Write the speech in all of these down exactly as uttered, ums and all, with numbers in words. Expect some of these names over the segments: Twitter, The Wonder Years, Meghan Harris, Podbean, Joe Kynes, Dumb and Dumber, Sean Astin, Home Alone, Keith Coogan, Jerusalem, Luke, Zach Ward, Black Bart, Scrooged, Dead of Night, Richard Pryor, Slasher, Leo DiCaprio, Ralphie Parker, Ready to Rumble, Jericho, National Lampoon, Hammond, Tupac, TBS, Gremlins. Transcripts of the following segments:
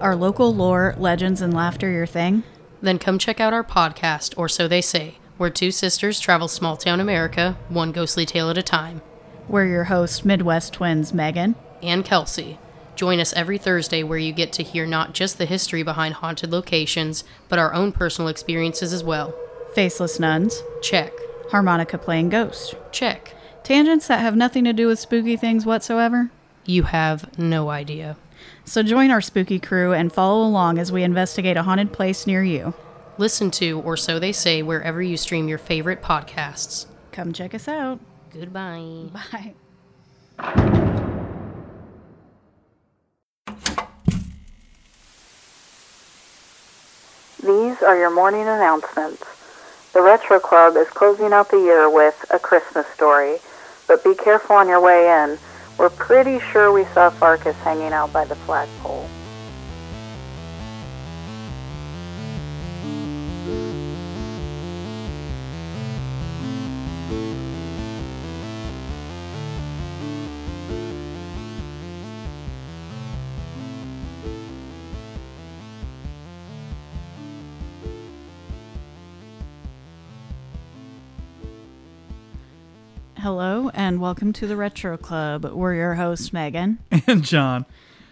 Are local lore, legends, and laughter your thing? Then come check out our podcast, Or So They Say, where two sisters travel small-town America, one ghostly tale at a time. We're your hosts, Midwest twins Megan and Kelsey. Join us every Thursday where you get to hear not just the history behind haunted locations, but our own personal experiences as well. Faceless nuns. Check. Harmonica playing ghosts. Check. Tangents that have nothing to do with spooky things whatsoever. You have no idea. So join our spooky crew and follow along as we investigate a haunted place near you. Listen to Or So They Say wherever you stream your favorite podcasts. Come check us out. Goodbye. Bye. These are your morning announcements. The Retro Club is closing out the year with A Christmas Story, but be careful on your way in. We're pretty sure we saw Farkus hanging out by the flagpole. Hello and welcome to the Retro Club. We're your hosts, Megan and John,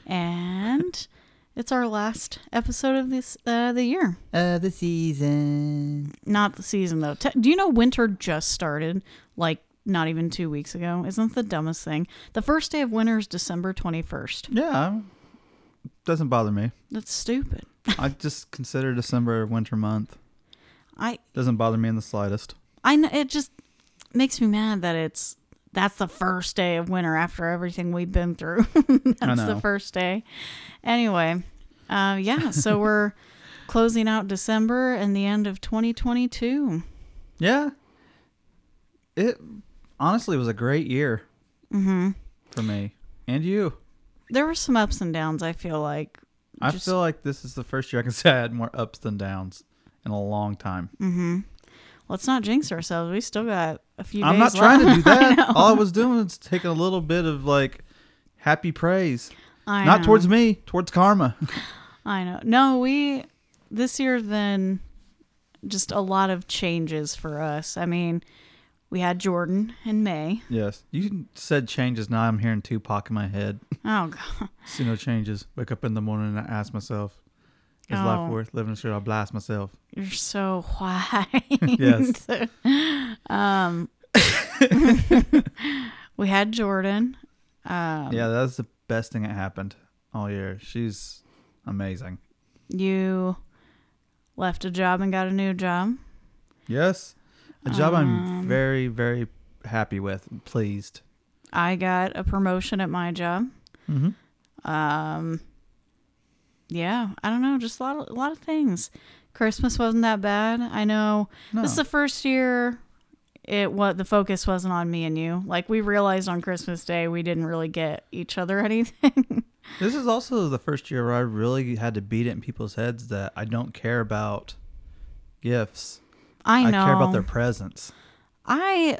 and it's our last episode of this uh, the year, uh, the season. Not the season though. Te- Do you know winter just started? Like not even two weeks ago. Isn't that the dumbest thing? The first day of winter is December twenty first. Yeah, doesn't bother me. That's stupid. I just consider December a winter month. I doesn't bother me in the slightest. I know it just. Makes me mad that it's that's the first day of winter after everything we've been through. That's the first day. Anyway, uh, yeah, so we're closing out December and the end of twenty twenty-two. Yeah. It honestly was a great year mm-hmm. for me and you. There were some ups and downs, I feel like. I Just, feel like this is the first year I can say I had more ups than downs in a long time. Mm-hmm. Let's not jinx ourselves. We still got a few days left. I'm not trying to do that. I All I was doing was taking a little bit of like happy praise. I not know. Towards me, towards karma. I know. No, we this year then just a lot of changes for us. I mean, we had Jordan in May. Yes. You said changes. Now I'm hearing Tupac in my head. Oh, God. See no changes. Wake up in the morning and I ask myself, is oh. life worth living? Should I blast myself? You're so white. Yes. um, we had Jordan. Um, yeah, that's the best thing that happened all year. She's amazing. You left a job and got a new job. Yes. A job um, I'm very, very happy with and pleased. I got a promotion at my job. Mm-hmm. Um. Yeah, I don't know, just a lot of, a lot of things. Christmas wasn't that bad. I know no. This is the first year it what the focus wasn't on me and you. Like we realized on Christmas Day we didn't really get each other anything. This is also the first year where I really had to beat it in people's heads that I don't care about gifts. I know. I care about their presents. I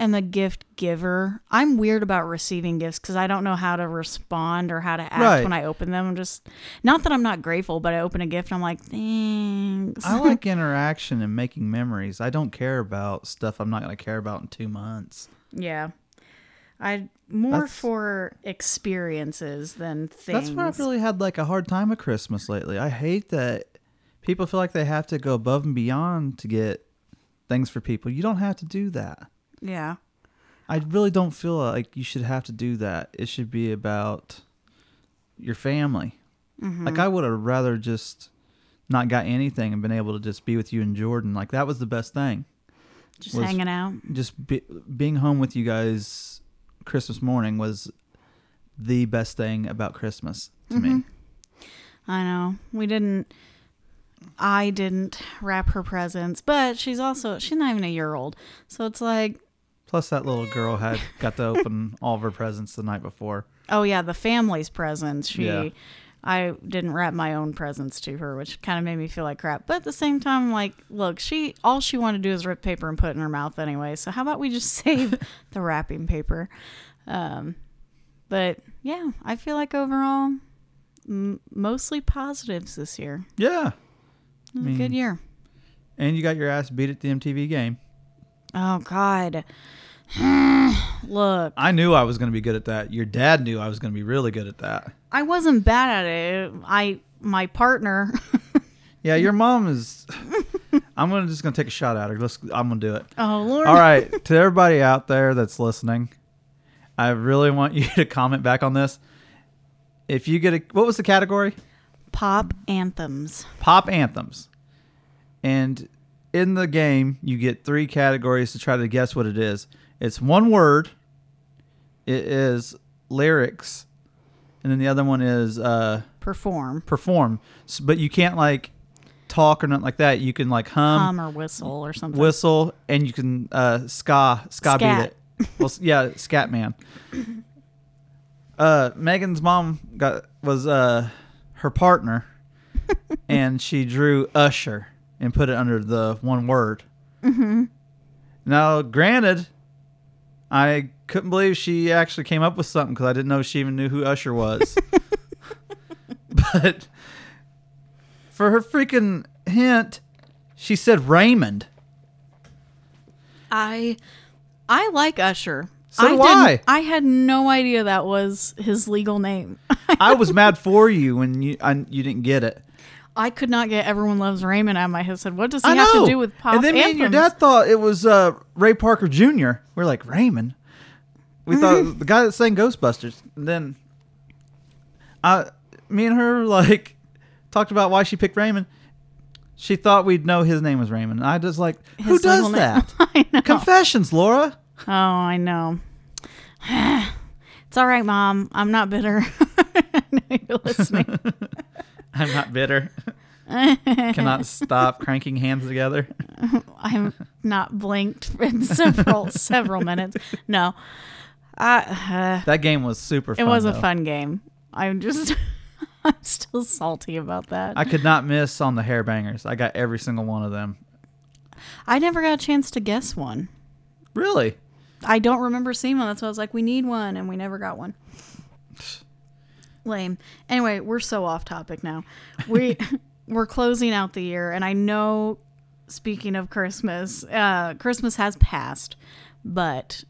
am a gift giver. I'm weird about receiving gifts because I don't know how to respond or how to act right. when I open them. I'm just not that I'm not grateful, but I open a gift and I'm like, thanks. I like interaction and making memories. I don't care about stuff I'm not going to care about in two months. Yeah. I more that's, for experiences than things. That's where I've really had like a hard time at Christmas lately. I hate that people feel like they have to go above and beyond to get things for people. You don't have to do that. Yeah. I really don't feel like you should have to do that. It should be about your family. Mm-hmm. Like I would have rather just not got anything and been able to just be with you and Jordan. Like that was the best thing. Just hanging out. Just be, being home with you guys Christmas morning was the best thing about Christmas to mm-hmm. me. I know. We didn't I didn't wrap her presents, but she's also, she's not even a year old. So it's like. Plus that little girl had got to open all of her presents the night before. Oh yeah. The family's presents. She, yeah. I didn't wrap my own presents to her, which kind of made me feel like crap. But at the same time, like, look, she, all she wanted to do is rip paper and put it in her mouth anyway. So how about we just save the wrapping paper? Um, but yeah, I feel like overall m- mostly positives this year. Yeah. It was I mean, a good year. And you got your ass beat at the M T V game. Oh, God. Look. I knew I was going to be good at that. Your dad knew I was going to be really good at that. I wasn't bad at it. I My partner. Yeah, your mom is... I'm gonna just going to take a shot at her. Let's, I'm going to do it. Oh, Lord. All right. To everybody out there that's listening, I really want you to comment back on this. If you get a... What was the category? Pop anthems. Pop anthems. And in the game, you get three categories to try to guess what it is. It's one word. It is lyrics. And then the other one is... Uh, perform. Perform. So, but you can't, like... talk or nothing like that. You can like hum, hum or whistle or something. Whistle, and you can uh, ska, ska scat. Beat it. Well, yeah, scat man. Uh, Megan's mom got was uh, her partner, and she drew Usher and put it under the one word. Mm-hmm. Now, granted, I couldn't believe she actually came up with something because I didn't know she even knew who Usher was. But. For her freaking hint, she said Raymond. I I like Usher. So I do I. I had no idea that was his legal name. I was mad for you when you I, you didn't get it. I could not get Everyone Loves Raymond out of my head. I said, what does he I have know. to do with pop anthems? And then anthems? Me and your dad thought it was uh, Ray Parker Junior We're like, Raymond? We mm-hmm. thought it was the guy that sang Ghostbusters. And then I, me and her like... talked about why she picked Raymond. She thought we'd know his name was Raymond. I just like, his who does that? I know. Confessions, Laura. Oh, I know. It's all right, Mom. I'm not bitter. I know you're listening. I'm not bitter. Cannot stop cranking hands together. I'm not blinked in several several minutes. No. I, uh, that game was super fun. It was though. a fun game. I'm just... I'm still salty about that. I could not miss on the hairbangers. I got every single one of them. I never got a chance to guess one. Really? I don't remember seeing one. That's why I was like, we need one, and we never got one. Lame. Anyway, we're so off topic now. We, we're closing out the year, and I know, speaking of Christmas, uh, Christmas has passed, but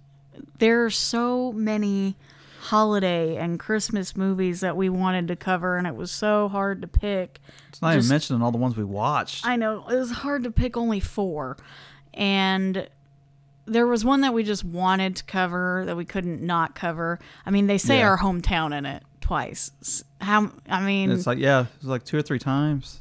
there are so many... holiday and Christmas movies that we wanted to cover, and it was so hard to pick. It's not Just, even mentioning all the ones we watched. I know. It was hard to pick only four. And there was one that we just wanted to cover that we couldn't not cover. I mean, they say yeah. our hometown in it twice. How? I mean... It's like, yeah, it's like two or three times.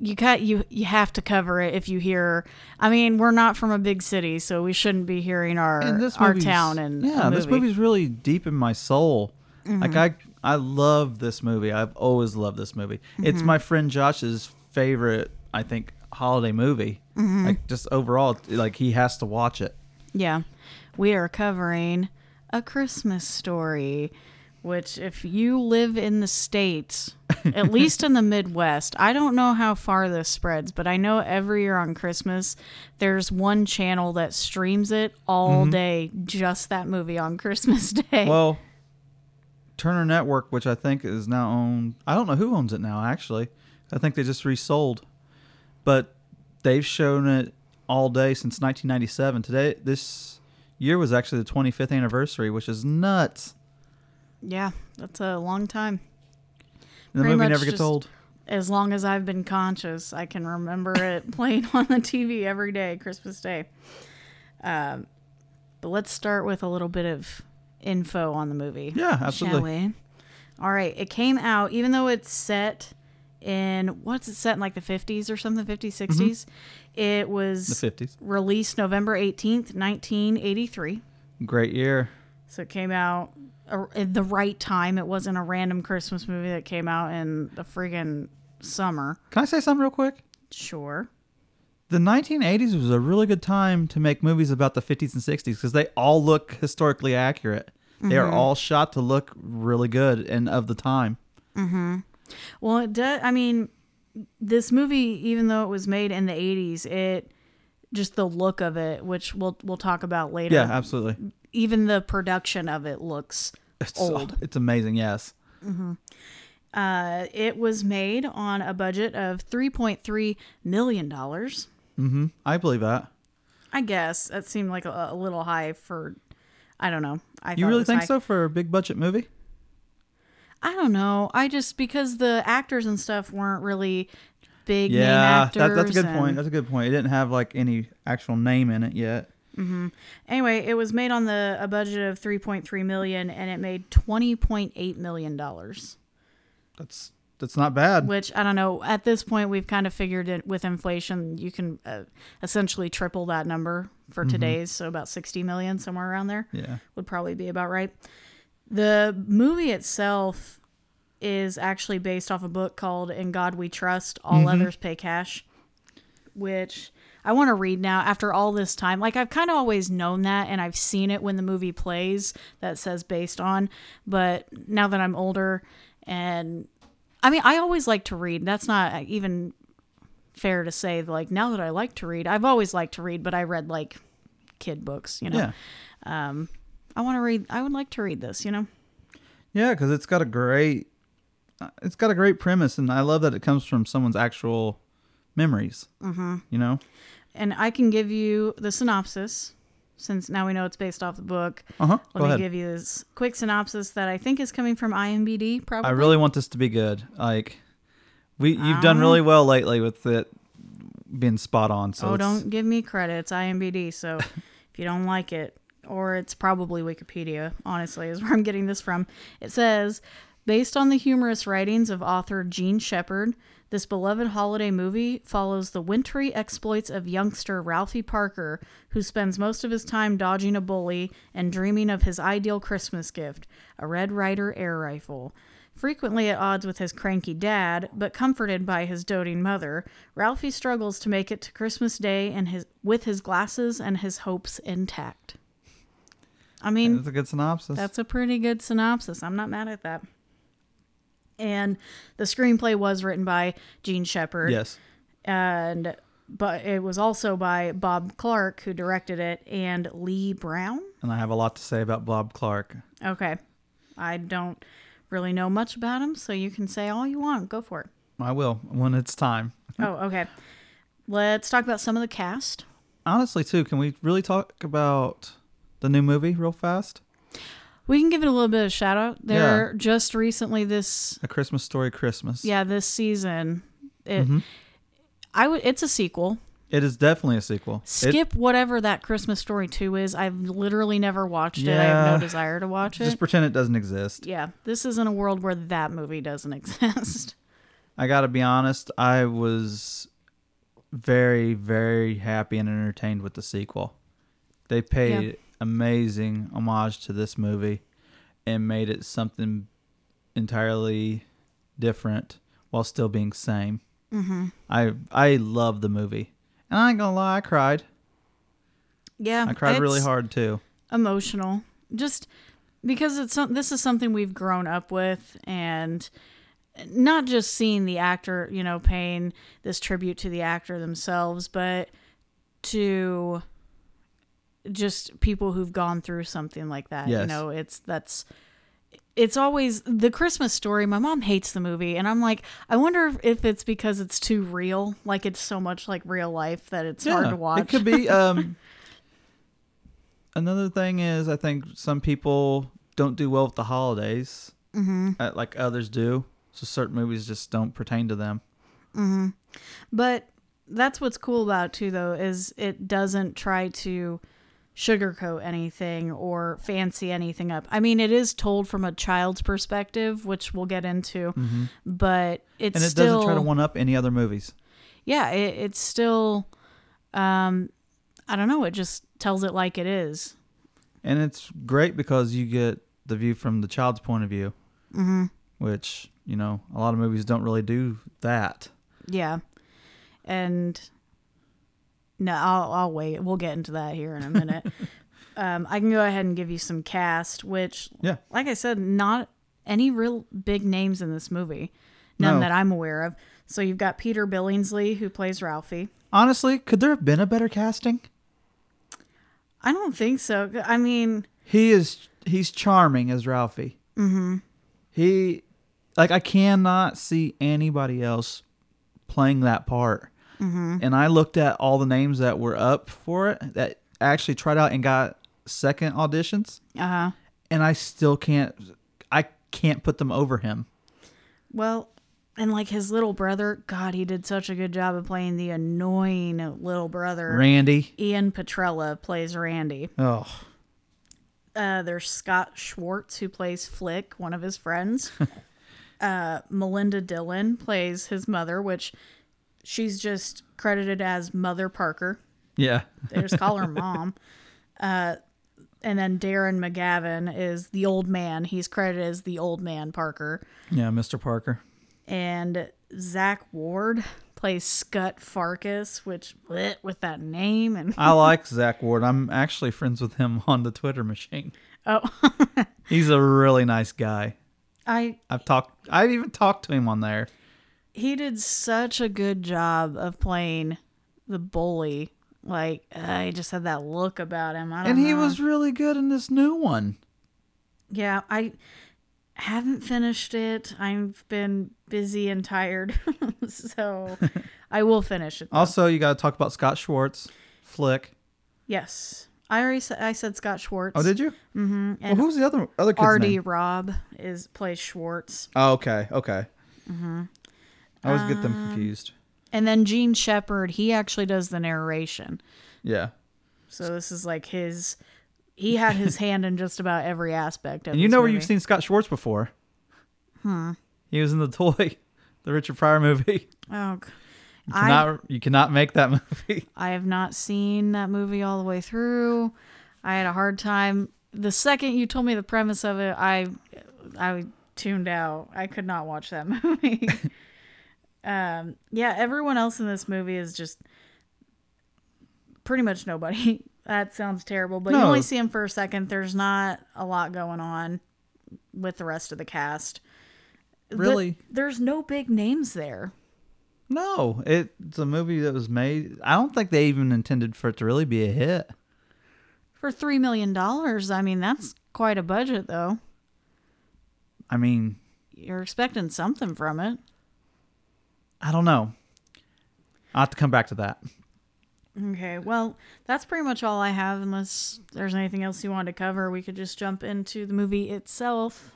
You got, you you have to cover it if you hear... I mean, we're not from a big city, so we shouldn't be hearing our our town. And yeah, movie. This movie's really deep in my soul. Mm-hmm. Like, I I love this movie. I've always loved this movie. Mm-hmm. It's my friend Josh's favorite, I think, holiday movie. Mm-hmm. Like, just overall, like, he has to watch it. Yeah. We are covering A Christmas Story, which, if you live in the States... at least in the Midwest. I don't know how far this spreads, but I know every year on Christmas, there's one channel that streams it all mm-hmm. day, just that movie on Christmas Day. Well, Turner Network, which I think is now owned... I don't know who owns it now, actually. I think they just resold. But they've shown it all day since nineteen ninety-seven. Today, this year was actually the twenty-fifth anniversary, which is nuts. Yeah, that's a long time. And the Pretty movie never gets old. As long as I've been conscious, I can remember it playing on the T V every day, Christmas Day. Um, but let's start with a little bit of info on the movie. Yeah, absolutely. Shall we? All right. It came out, even though it's set in, what's it set in, like the fifties or something, fifties, sixties? Mm-hmm. It was the fifties. Released November eighteenth, nineteen eighty-three. Great year. So it came out... at the right time. It wasn't a random Christmas movie that came out in the friggin' summer. Can I say something real quick? Sure. The nineteen eighties was a really good time to make movies about the fifties and sixties because they all look historically accurate. Mm-hmm. They are all shot to look really good and of the time. Mm-hmm. Well, it does. I mean, this movie, even though it was made in the eighties, it just the look of it, which we'll we'll talk about later. Yeah, absolutely. Even the production of it looks it's, old. It's amazing, yes. Mm-hmm. Uh, it was made on a budget of three point three million dollars. Mm-hmm. I believe that. I guess. That seemed like a, a little high for, I don't know. I you really think high. so for a big budget movie? I don't know. I just, because the actors and stuff weren't really big yeah, name actors. Yeah, that, that's a good and, point. That's a good point. It didn't have like any actual name in it yet. Mm-hmm. Anyway, it was made on the a budget of three point three million dollars and it made twenty point eight million dollars. That's that's not bad. Which, I don't know, at this point we've kind of figured it with inflation, you can uh, essentially triple that number for mm-hmm. today's, so about sixty million dollars, somewhere around there. Yeah. Would probably be about right. The movie itself is actually based off a book called In God We Trust, All mm-hmm. Others Pay Cash, which I want to read now after all this time. Like, I've kind of always known that, and I've seen it when the movie plays that says based on, but now that I'm older, and I mean, I always like to read. That's not even fair to say, like, now that I like to read. I've always liked to read, but I read like kid books, you know? Yeah. Um, I want to read, I would like to read this, you know? Yeah. Cause it's got a great, it's got a great premise, and I love that it comes from someone's actual memories, mm-hmm. you know? And I can give you the synopsis since now we know it's based off the book. Uh-huh. Let Go me ahead. give you this quick synopsis that I think is coming from I M D B. Probably. I really want this to be good. Like we, you've um, done really well lately with it being spot on. So oh, it's... don't give me credit. It's I M D B. So if you don't like it, or it's probably Wikipedia, honestly, is where I'm getting this from. It says, based on the humorous writings of author Jean Shepherd, this beloved holiday movie follows the wintry exploits of youngster Ralphie Parker, who spends most of his time dodging a bully and dreaming of his ideal Christmas gift, a Red Ryder air rifle. Frequently at odds with his cranky dad, but comforted by his doting mother, Ralphie struggles to make it to Christmas Day and his, with his glasses and his hopes intact. I mean, that's a good synopsis. That's a pretty good synopsis. I'm not mad at that. And the screenplay was written by Jean Shepherd. Yes. And but it was also by Bob Clark, who directed it, and Lee Brown. And I have a lot to say about Bob Clark. Okay. I don't really know much about him, so you can say all you want. Go for it. I will when it's time. Oh, okay. Let's talk about some of the cast. Honestly, too, can we really talk about the new movie real fast? We can give it a little bit of shout out. They're yeah. just recently this... A Christmas Story Christmas. Yeah, this season. It, mm-hmm. I w- It's a sequel. It is definitely a sequel. Skip it, whatever that Christmas Story two is. I've literally never watched yeah, it. I have no desire to watch it. Just pretend it doesn't exist. Yeah, this is in a world where that movie doesn't exist. I gotta be honest, I was very, very happy and entertained with the sequel. They paid... Yeah. amazing homage to this movie and made it something entirely different while still being same. Mm-hmm. I I love the movie. And I ain't gonna lie, I cried. Yeah. I cried really hard too. Emotional. Just because it's this is something we've grown up with, and not just seeing the actor, you know, paying this tribute to the actor themselves, but to just people who've gone through something like that. Yes. You know, it's that's it's always the Christmas Story. My mom hates the movie, and I'm like, I wonder if it's because it's too real, like it's so much like real life that it's yeah, hard to watch. It could be. Um, another thing is, I think some people don't do well with the holidays, mm-hmm. uh, like others do. So certain movies just don't pertain to them. Mm-hmm. But that's what's cool about it too, though, is it doesn't try to sugarcoat anything or fancy anything up. I mean, it is told from a child's perspective, which we'll get into, mm-hmm. but it's and it still, doesn't try to one up any other movies. Yeah, it, it's still, um, I don't know, it just tells it like it is. And it's great because you get the view from the child's point of view, mm-hmm. which, you know, a lot of movies don't really do that. Yeah, and... No, I'll, I'll wait. We'll get into that here in a minute. um, I can go ahead and give you some cast, which, yeah. like I said, not any real big names in this movie. None no. that I'm aware of. So you've got Peter Billingsley, who plays Ralphie. Honestly, could there have been a better casting? I don't think so. I mean... He is... He's charming as Ralphie. Mm-hmm. He... Like, I cannot see anybody else playing that part. Mm-hmm. And I looked at all the names that were up for it that actually tried out and got second auditions. Uh-huh. And I still can't, I can't put them over him. Well, and like his little brother, God, he did such a good job of playing the annoying little brother. Randy. Ian Petrella plays Randy. Oh. Uh, there's Scott Schwartz, who plays Flick, one of his friends. uh, Melinda Dillon plays his mother, which she's just credited as Mother Parker. Yeah. They just call her Mom. Uh, and then Darren McGavin is the old man. He's credited as the old man Parker. Yeah, Mister Parker. And Zach Ward plays Scut Farkus, which bleh, with that name. And I like Zach Ward. I'm actually friends with him on the Twitter machine. Oh, he's a really nice guy. I I've talked. I've even talked to him on there. He did such a good job of playing the bully. Like uh, he just had that look about him. I don't and know. He was really good in this new one. Yeah, I. haven't finished it. I've been busy and tired, so I will finish it, though. Also, you got to talk about Scott Schwartz, Flick. Yes, I already said I said Scott Schwartz. Oh, did you? Mm-hmm. And well, who's the other other kid's R D name? Rob is plays Schwartz. Oh, okay, okay. Mm-hmm. I always um, get them confused. And then Jean Shepherd, he actually does the narration. Yeah. So this is like his. He had his hand in just about every aspect of it. And you know where you've seen Scott Schwartz before. Hmm. He was in The Toy, the Richard Pryor movie. Oh, you cannot, I, you cannot make that movie. I have not seen that movie all the way through. I had a hard time. The second you told me the premise of it, I I tuned out. I could not watch that movie. um, yeah, everyone else in this movie is just pretty much nobody. That sounds terrible, but no. You only see him for a second. There's not a lot going on with the rest of the cast. Really? The, there's no big names there. No. It, it's a movie that was made. I don't think they even intended for it to really be a hit. For three million dollars, I mean, that's quite a budget, though. I mean... You're expecting something from it. I don't know. I'll have to come back to that. Okay, well, that's pretty much all I have, unless there's anything else you want to cover. We could just jump into the movie itself.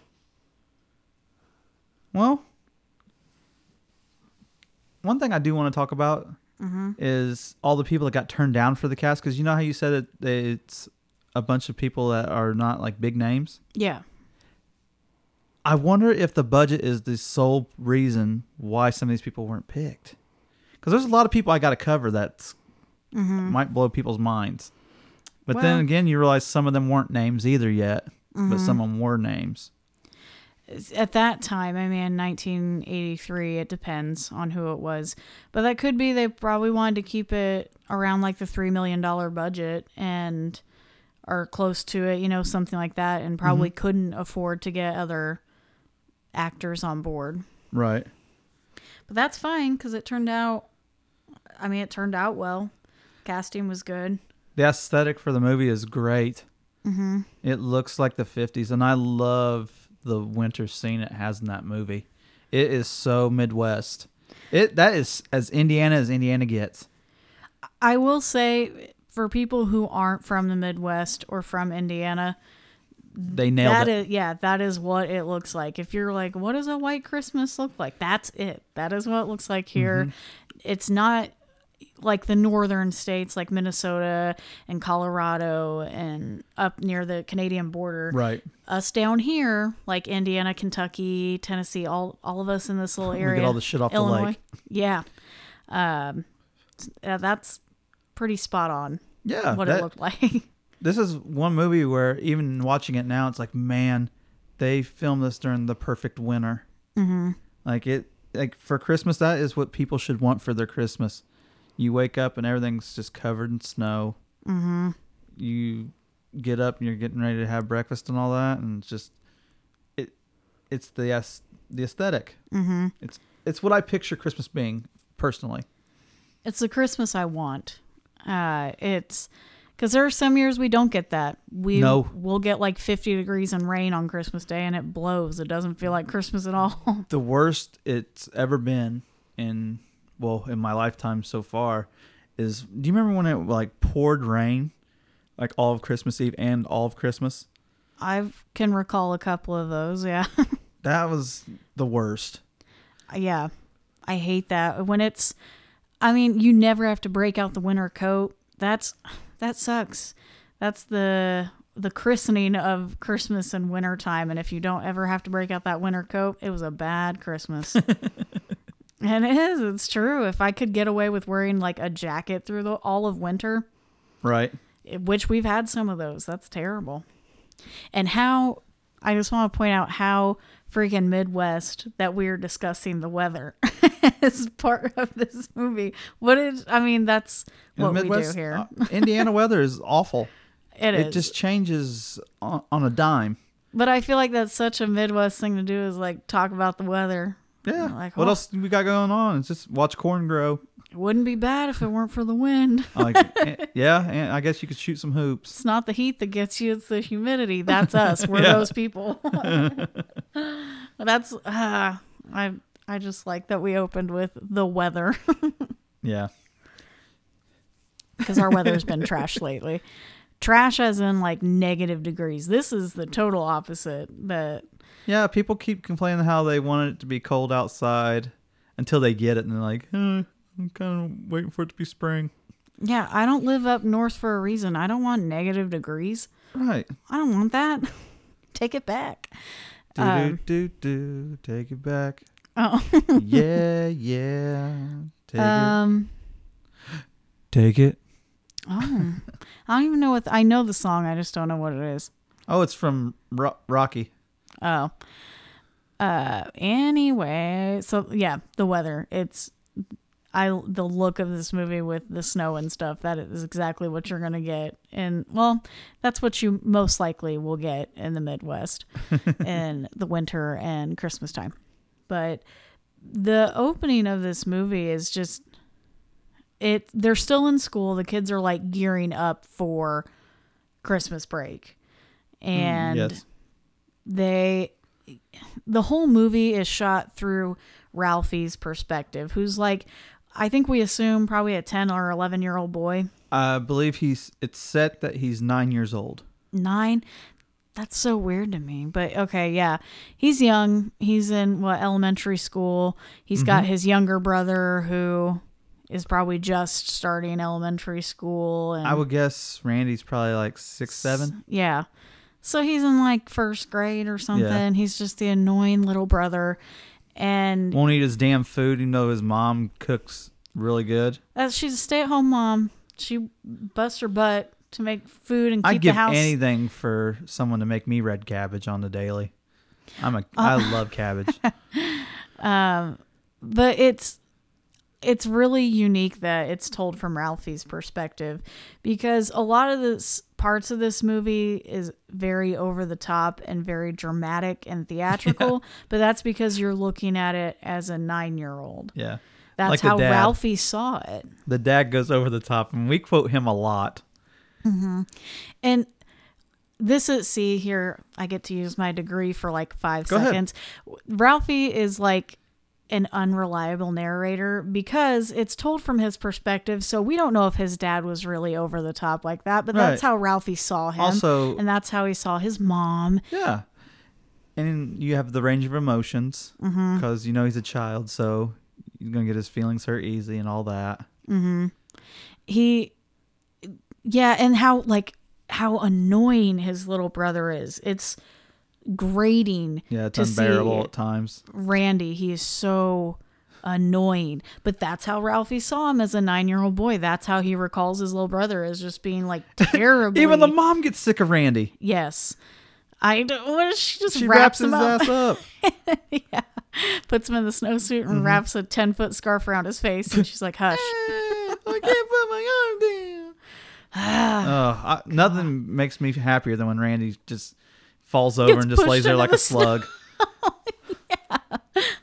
Well, one thing I do want to talk about mm-hmm. is all the people that got turned down for the cast, because you know how you said that it's a bunch of people that are not like big names? Yeah. I wonder if the budget is the sole reason why some of these people weren't picked. Because there's a lot of people I got to cover that's Mm-hmm. might blow people's minds. But well, then again, you realize some of them weren't names either yet, mm-hmm. but some of them were names. At that time, I mean, nineteen eighty-three, it depends on who it was. But that could be they probably wanted to keep it around like the three million dollars budget and or close to it, you know, something like that, and probably mm-hmm. couldn't afford to get other actors on board. Right. But that's fine because it turned out, I mean, it turned out well. Casting was good. The aesthetic for the movie is great. Mm-hmm. It looks like the fifties, and I love the winter scene it has in that movie. It is so Midwest. It that is as Indiana as Indiana gets. I will say, for people who aren't from the Midwest or from Indiana, they nailed that it. Is, yeah, that is what it looks like. If you're like, what does a white Christmas look like? That's it. That is what it looks like here. Mm-hmm. It's not... like the northern states like Minnesota and Colorado and up near the Canadian border. Right. Us down here, like Indiana, Kentucky, Tennessee, all all of us in this little area. We get all the shit off Illinois. The lake. Yeah. Um, that's pretty spot on. Yeah. What that, it looked like. This is one movie where even watching it now, it's like, man, they filmed this during the perfect winter. Mm-hmm. Like it, like for Christmas, that is what people should want for their Christmas. You wake up and everything's just covered in snow. Mm-hmm. You get up and you're getting ready to have breakfast and all that, and it's just it. It's the the aesthetic. Mm-hmm. It's it's what I picture Christmas being personally. It's the Christmas I want. Uh, it's Because there are some years we don't get that. We no. We'll get like fifty degrees and rain on Christmas Day, and it blows. It doesn't feel like Christmas at all. The worst it's ever been in, well, in my lifetime so far is, do you remember when it like poured rain, like all of Christmas Eve and all of Christmas? I can recall a couple of those, yeah. That was the worst. Yeah. I hate that. When it's, I mean, you never have to break out the winter coat. That's, that sucks. That's the the christening of Christmas and wintertime. And if you don't ever have to break out that winter coat, it was a bad Christmas. And it is. It's true. If I could get away with wearing like a jacket through the, all of winter. Right. Which we've had some of those. That's terrible. And how, I just want to point out how freaking Midwest that we are discussing the weather as part of this movie. What is, I mean, that's in what Midwest, we do here. uh, Indiana weather is awful. It, it is. It just changes on, on a dime. But I feel like that's such a Midwest thing to do is like talk about the weather. Yeah. Like, what oh, else we got going on? It's just watch corn grow. It wouldn't be bad if it weren't for the wind. Like, yeah, and I guess you could shoot some hoops. It's not the heat that gets you, it's the humidity. That's us. We're yeah. those people. That's uh, I I just like that we opened with the weather. Yeah. Because our weather's been trash lately. Trash as in like negative degrees. This is the total opposite. That yeah, people keep complaining how they want it to be cold outside until they get it and they're like, hmm. I'm kind of waiting for it to be spring. Yeah, I don't live up north for a reason. I don't want negative degrees. Right. I don't want that. Take it back. Do, um, do, do, do. Take it back. Oh. Yeah, yeah. Take um, it. Take it. Oh. I don't even know what... Th- I know the song. I just don't know what it is. Oh, it's from Ro- Rocky. Oh. Uh. Anyway. So, yeah, the weather. It's... I the look of this movie with the snow and stuff, that is exactly what you're going to get. And, well, that's what you most likely will get in the Midwest in the winter and Christmas time. But the opening of this movie is just, it. They're still in school. The kids are, like, gearing up for Christmas break. And mm, yes. they... The whole movie is shot through Ralphie's perspective, who's like, I think we assume probably a ten or eleven year old boy. I believe he's, it's set that he's nine years old. Nine? That's so weird to me. But okay, yeah. He's young. He's in what, elementary school. He's mm-hmm. got his younger brother who is probably just starting elementary school. And I would guess Randy's probably like six, seven. Yeah. So he's in like first grade or something. Yeah. He's just the annoying little brother. And won't eat his damn food, even though his mom cooks really good. That's, she's a stay-at-home mom. She busts her butt to make food and keep I'd give the house. Anything for someone to make me red cabbage on the daily. I'm a uh, I love cabbage. um, but it's it's really unique that it's told from Ralphie's perspective, because a lot of this. Parts of this movie is very over the top and very dramatic and theatrical, yeah. but that's because you're looking at it as a nine-year-old. Yeah. That's like how Ralphie saw it. The dad goes over the top, and we quote him a lot. Mm-hmm. And this is, see here, I get to use my degree for like five Go seconds. Ahead. Ralphie is like an unreliable narrator because it's told from his perspective, so we don't know if his dad was really over the top like that, but right. that's how Ralphie saw him. Also, and that's how he saw his mom. Yeah. And you have the range of emotions because mm-hmm. you know he's a child, so he's gonna get his feelings hurt easy and all that. Mm-hmm. He, yeah, and how like how annoying his little brother is. It's grating. Yeah, it's unbearable at times. Randy, he is so annoying. But that's how Ralphie saw him as a nine-year-old boy. That's how he recalls his little brother as just being like terrible. Even the mom gets sick of Randy. Yes. I don't. What is she just she wraps, wraps him his up. ass up? Yeah, puts him in the snowsuit and mm-hmm. wraps a ten-foot scarf around his face, and she's like, "Hush, I can't put my arm down." Ah, oh, I, nothing makes me happier than when Randy just. Falls over and just lays there like a slug.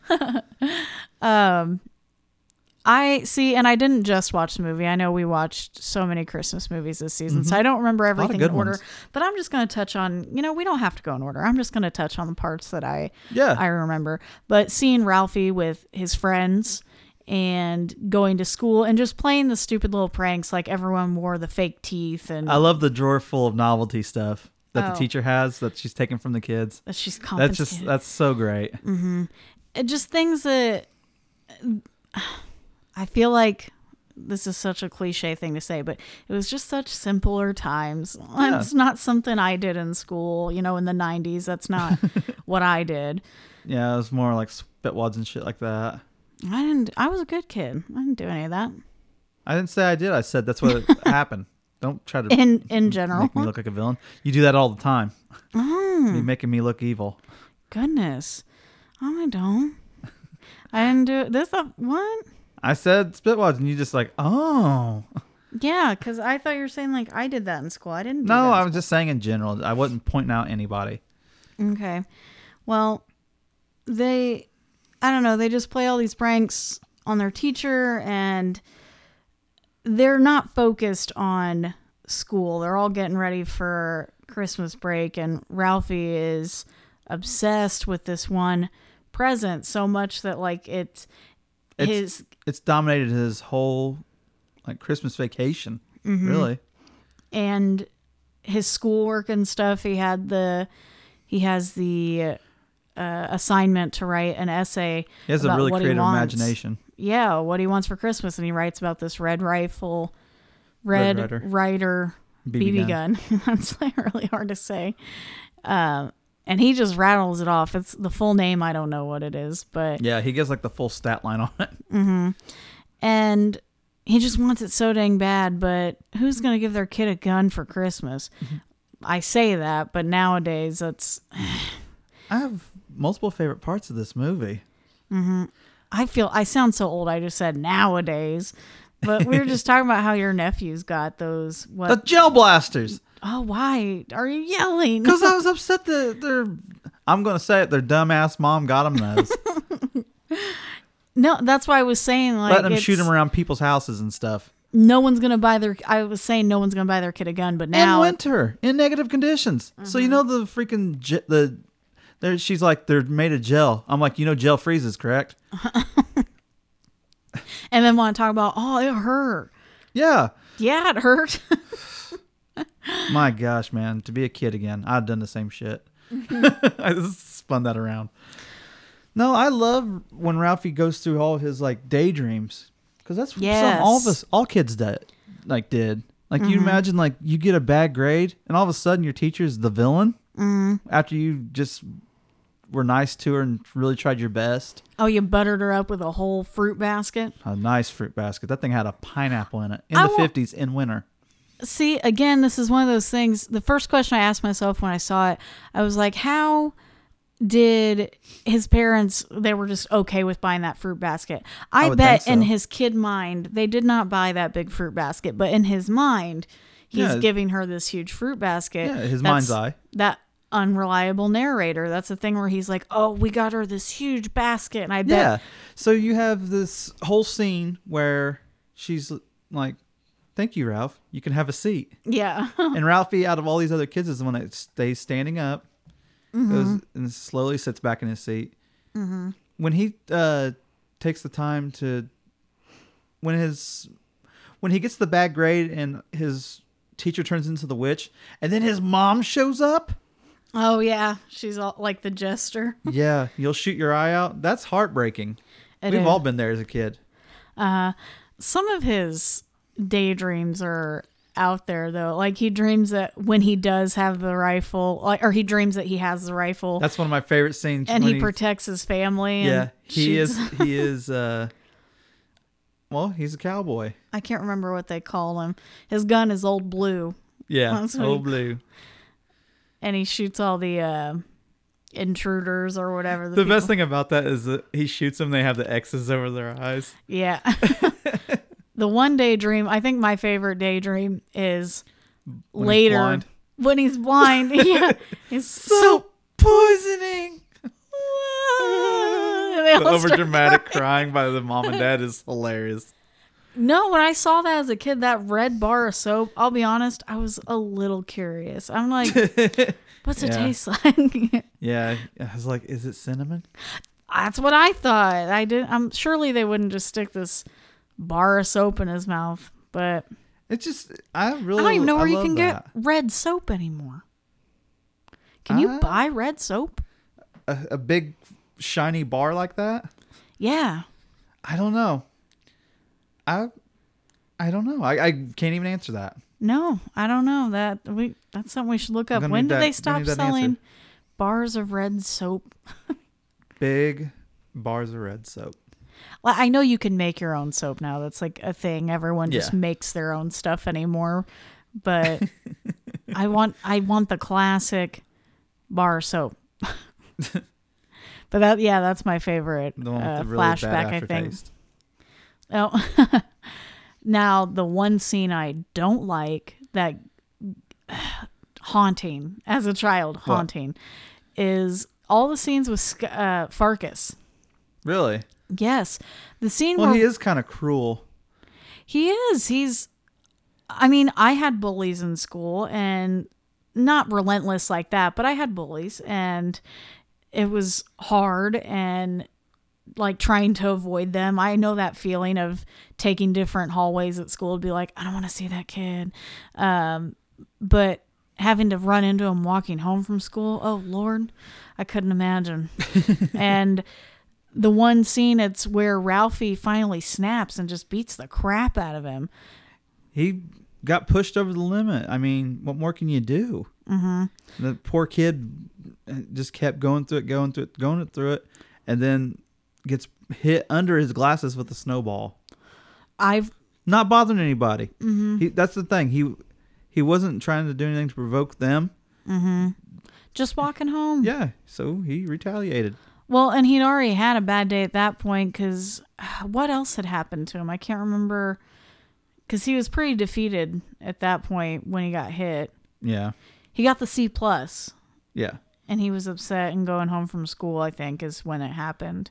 Yeah. um, I see, and I didn't just watch the movie. I know we watched so many Christmas movies this season, mm-hmm. so I don't remember everything in order. Ones. But I'm just going to touch on, you know, we don't have to go in order. I'm just going to touch on the parts that I yeah. I remember. But seeing Ralphie with his friends and going to school and just playing the stupid little pranks, like everyone wore the fake teeth. And I love the drawer full of novelty stuff that oh. the teacher has that she's taken from the kids. That she's confiscated. That's just that's so great. Mm-hmm. It just things that... I feel like this is such a cliche thing to say, but it was just such simpler times. Yeah. It's not something I did in school, you know, in the nineties. That's not what I did. Yeah, it was more like spitwads and shit like that. I didn't. I was a good kid. I didn't do any of that. I didn't say I did. I said that's what happened. Don't try to in in general make me look like a villain. You do that all the time. Mm. You're making me look evil. Goodness, oh, I don't. I didn't do this. Uh, what? I said spitwads, and you just like, oh. Yeah, because I thought you were saying, like, I did that in school. I didn't do no, that. No, I was just saying in general. I wasn't pointing out anybody. Okay. Well, they, I don't know, they just play all these pranks on their teacher, and they're not focused on school. They're all getting ready for Christmas break, and Ralphie is obsessed with this one present so much that, like, it's... It's, his, it's dominated his whole like Christmas vacation, mm-hmm. really. And his schoolwork and stuff. He had the he has the uh, assignment to write an essay. He has about a really creative imagination. Yeah, what he wants for Christmas, and he writes about this red rifle, red, red Ryder, Ryder B B, B B gun. gun. That's like really hard to say. Um, And he just rattles it off. It's the full name. I don't know what it is, but yeah, he gives like the full stat line on it. Mm-hmm. And he just wants it so dang bad. But who's going to give their kid a gun for Christmas? Mm-hmm. I say that, but nowadays that's. I have multiple favorite parts of this movie. Mm-hmm. I feel I sound so old. I just said nowadays, but we were just talking about how your nephews got those what the gel blasters. Oh, why are you yelling? Because I was upset that they're, I'm going to say it, their dumbass mom got them those. No, that's why I was saying, like, letting them shoot them around people's houses and stuff. No one's going to buy their, I was saying no one's going to buy their kid a gun, but now. In winter, in negative conditions. Mm-hmm. So, you know, the freaking, the, there, she's like, they're made of gel. I'm like, you know, gel freezes, correct? And then want to talk about, oh, it hurt. Yeah. Yeah, it hurt. My gosh, man, to be a kid again. I've done the same shit. Mm-hmm. I just spun that around. No, I love when Ralphie goes through all of his like daydreams, because that's yes. something all of us, all kids did. Like did like mm-hmm. you imagine like you get a bad grade and all of a sudden your teacher's the villain mm-hmm. after you just were nice to her and really tried your best. Oh, you buttered her up with a whole fruit basket. A nice fruit basket. That thing had a pineapple in it in I the want- fifties in winter. See, again, this is one of those things. The first question I asked myself when I saw it, I was like, how did his parents, they were just okay with buying that fruit basket. I, I bet so. In his kid mind, they did not buy that big fruit basket. But in his mind, he's yeah. giving her this huge fruit basket. Yeah, his mind's eye. That unreliable narrator. That's the thing where he's like, oh, we got her this huge basket. And I bet. Yeah. So you have this whole scene where she's like, thank you, Ralph. You can have a seat. Yeah. And Ralphie, out of all these other kids, is the one that stays standing up mm-hmm. goes and slowly sits back in his seat. Mm-hmm. When he uh, takes the time to... When his when he gets the bad grade and his teacher turns into the witch, and then his mom shows up. Oh, yeah. She's all, like the jester. Yeah. You'll shoot your eye out. That's heartbreaking. It We've is. all been there as a kid. Uh, some of his... daydreams are out there though. Like he dreams that when he does have the rifle, like, or he dreams that he has the rifle. That's one of my favorite scenes. And he, he protects his family. Yeah, and he shoots. is. He is. Uh, well, he's a cowboy. I can't remember what they call him. His gun is Old Blue. Yeah, Old Blue. And he shoots all the uh, intruders or whatever. The, the best thing about that is that he shoots them. They have the X's over their eyes. Yeah. The one daydream, I think my favorite daydream is when later he's when he's blind. Yeah, he's so, so poisoning. And they The overdramatic crying by the mom and dad is hilarious. No, when I saw that as a kid, that red bar of soap, I'll be honest, I was a little curious. I'm like, what's it yeah. taste like? Yeah, I was like, is it cinnamon? That's what I thought. I didn't. I'm surely they wouldn't just stick this bar of soap in his mouth, but it just. I really. I don't even know where you can that. get red soap anymore. Can I, you buy red soap? A, a big shiny bar like that? Yeah. I don't know. I, I don't know. I, I can't even answer that. No, I don't know that. We that's something we should look up. When did that, they stop selling answer. bars of red soap? Big bars of red soap. Well, I know you can make your own soap now. That's like a thing. Everyone yeah. just makes their own stuff anymore. But I want I want the classic bar soap. But that yeah, that's my favorite the one with uh, the really flashback. I think. Oh, now the one scene I don't like that haunting as a child haunting what? is. All the scenes with uh, Farkus. Really? Yes. The scene well, where... Well, he is kind of cruel. He is. He's... I mean, I had bullies in school, and not relentless like that, but I had bullies, and it was hard, and like trying to avoid them. I know that feeling of taking different hallways at school to be like, I don't want to see that kid. Um, but... having to run into him walking home from school. Oh, Lord. I couldn't imagine. And the one scene, it's where Ralphie finally snaps and just beats the crap out of him. He got pushed over the limit. I mean, what more can you do? Mm-hmm. The poor kid just kept going through it, going through it, going through it, and then gets hit under his glasses with a snowball. I've... Not bothering anybody. Mm-hmm. He, that's the thing. He... He wasn't trying to do anything to provoke them. Mm-hmm. Just walking home. Yeah, so he retaliated. Well, and he'd already had a bad day at that point because what else had happened to him? I can't remember because he was pretty defeated at that point when he got hit. Yeah. He got the C plus. Yeah. And he was upset and going home from school, I think, is when it happened.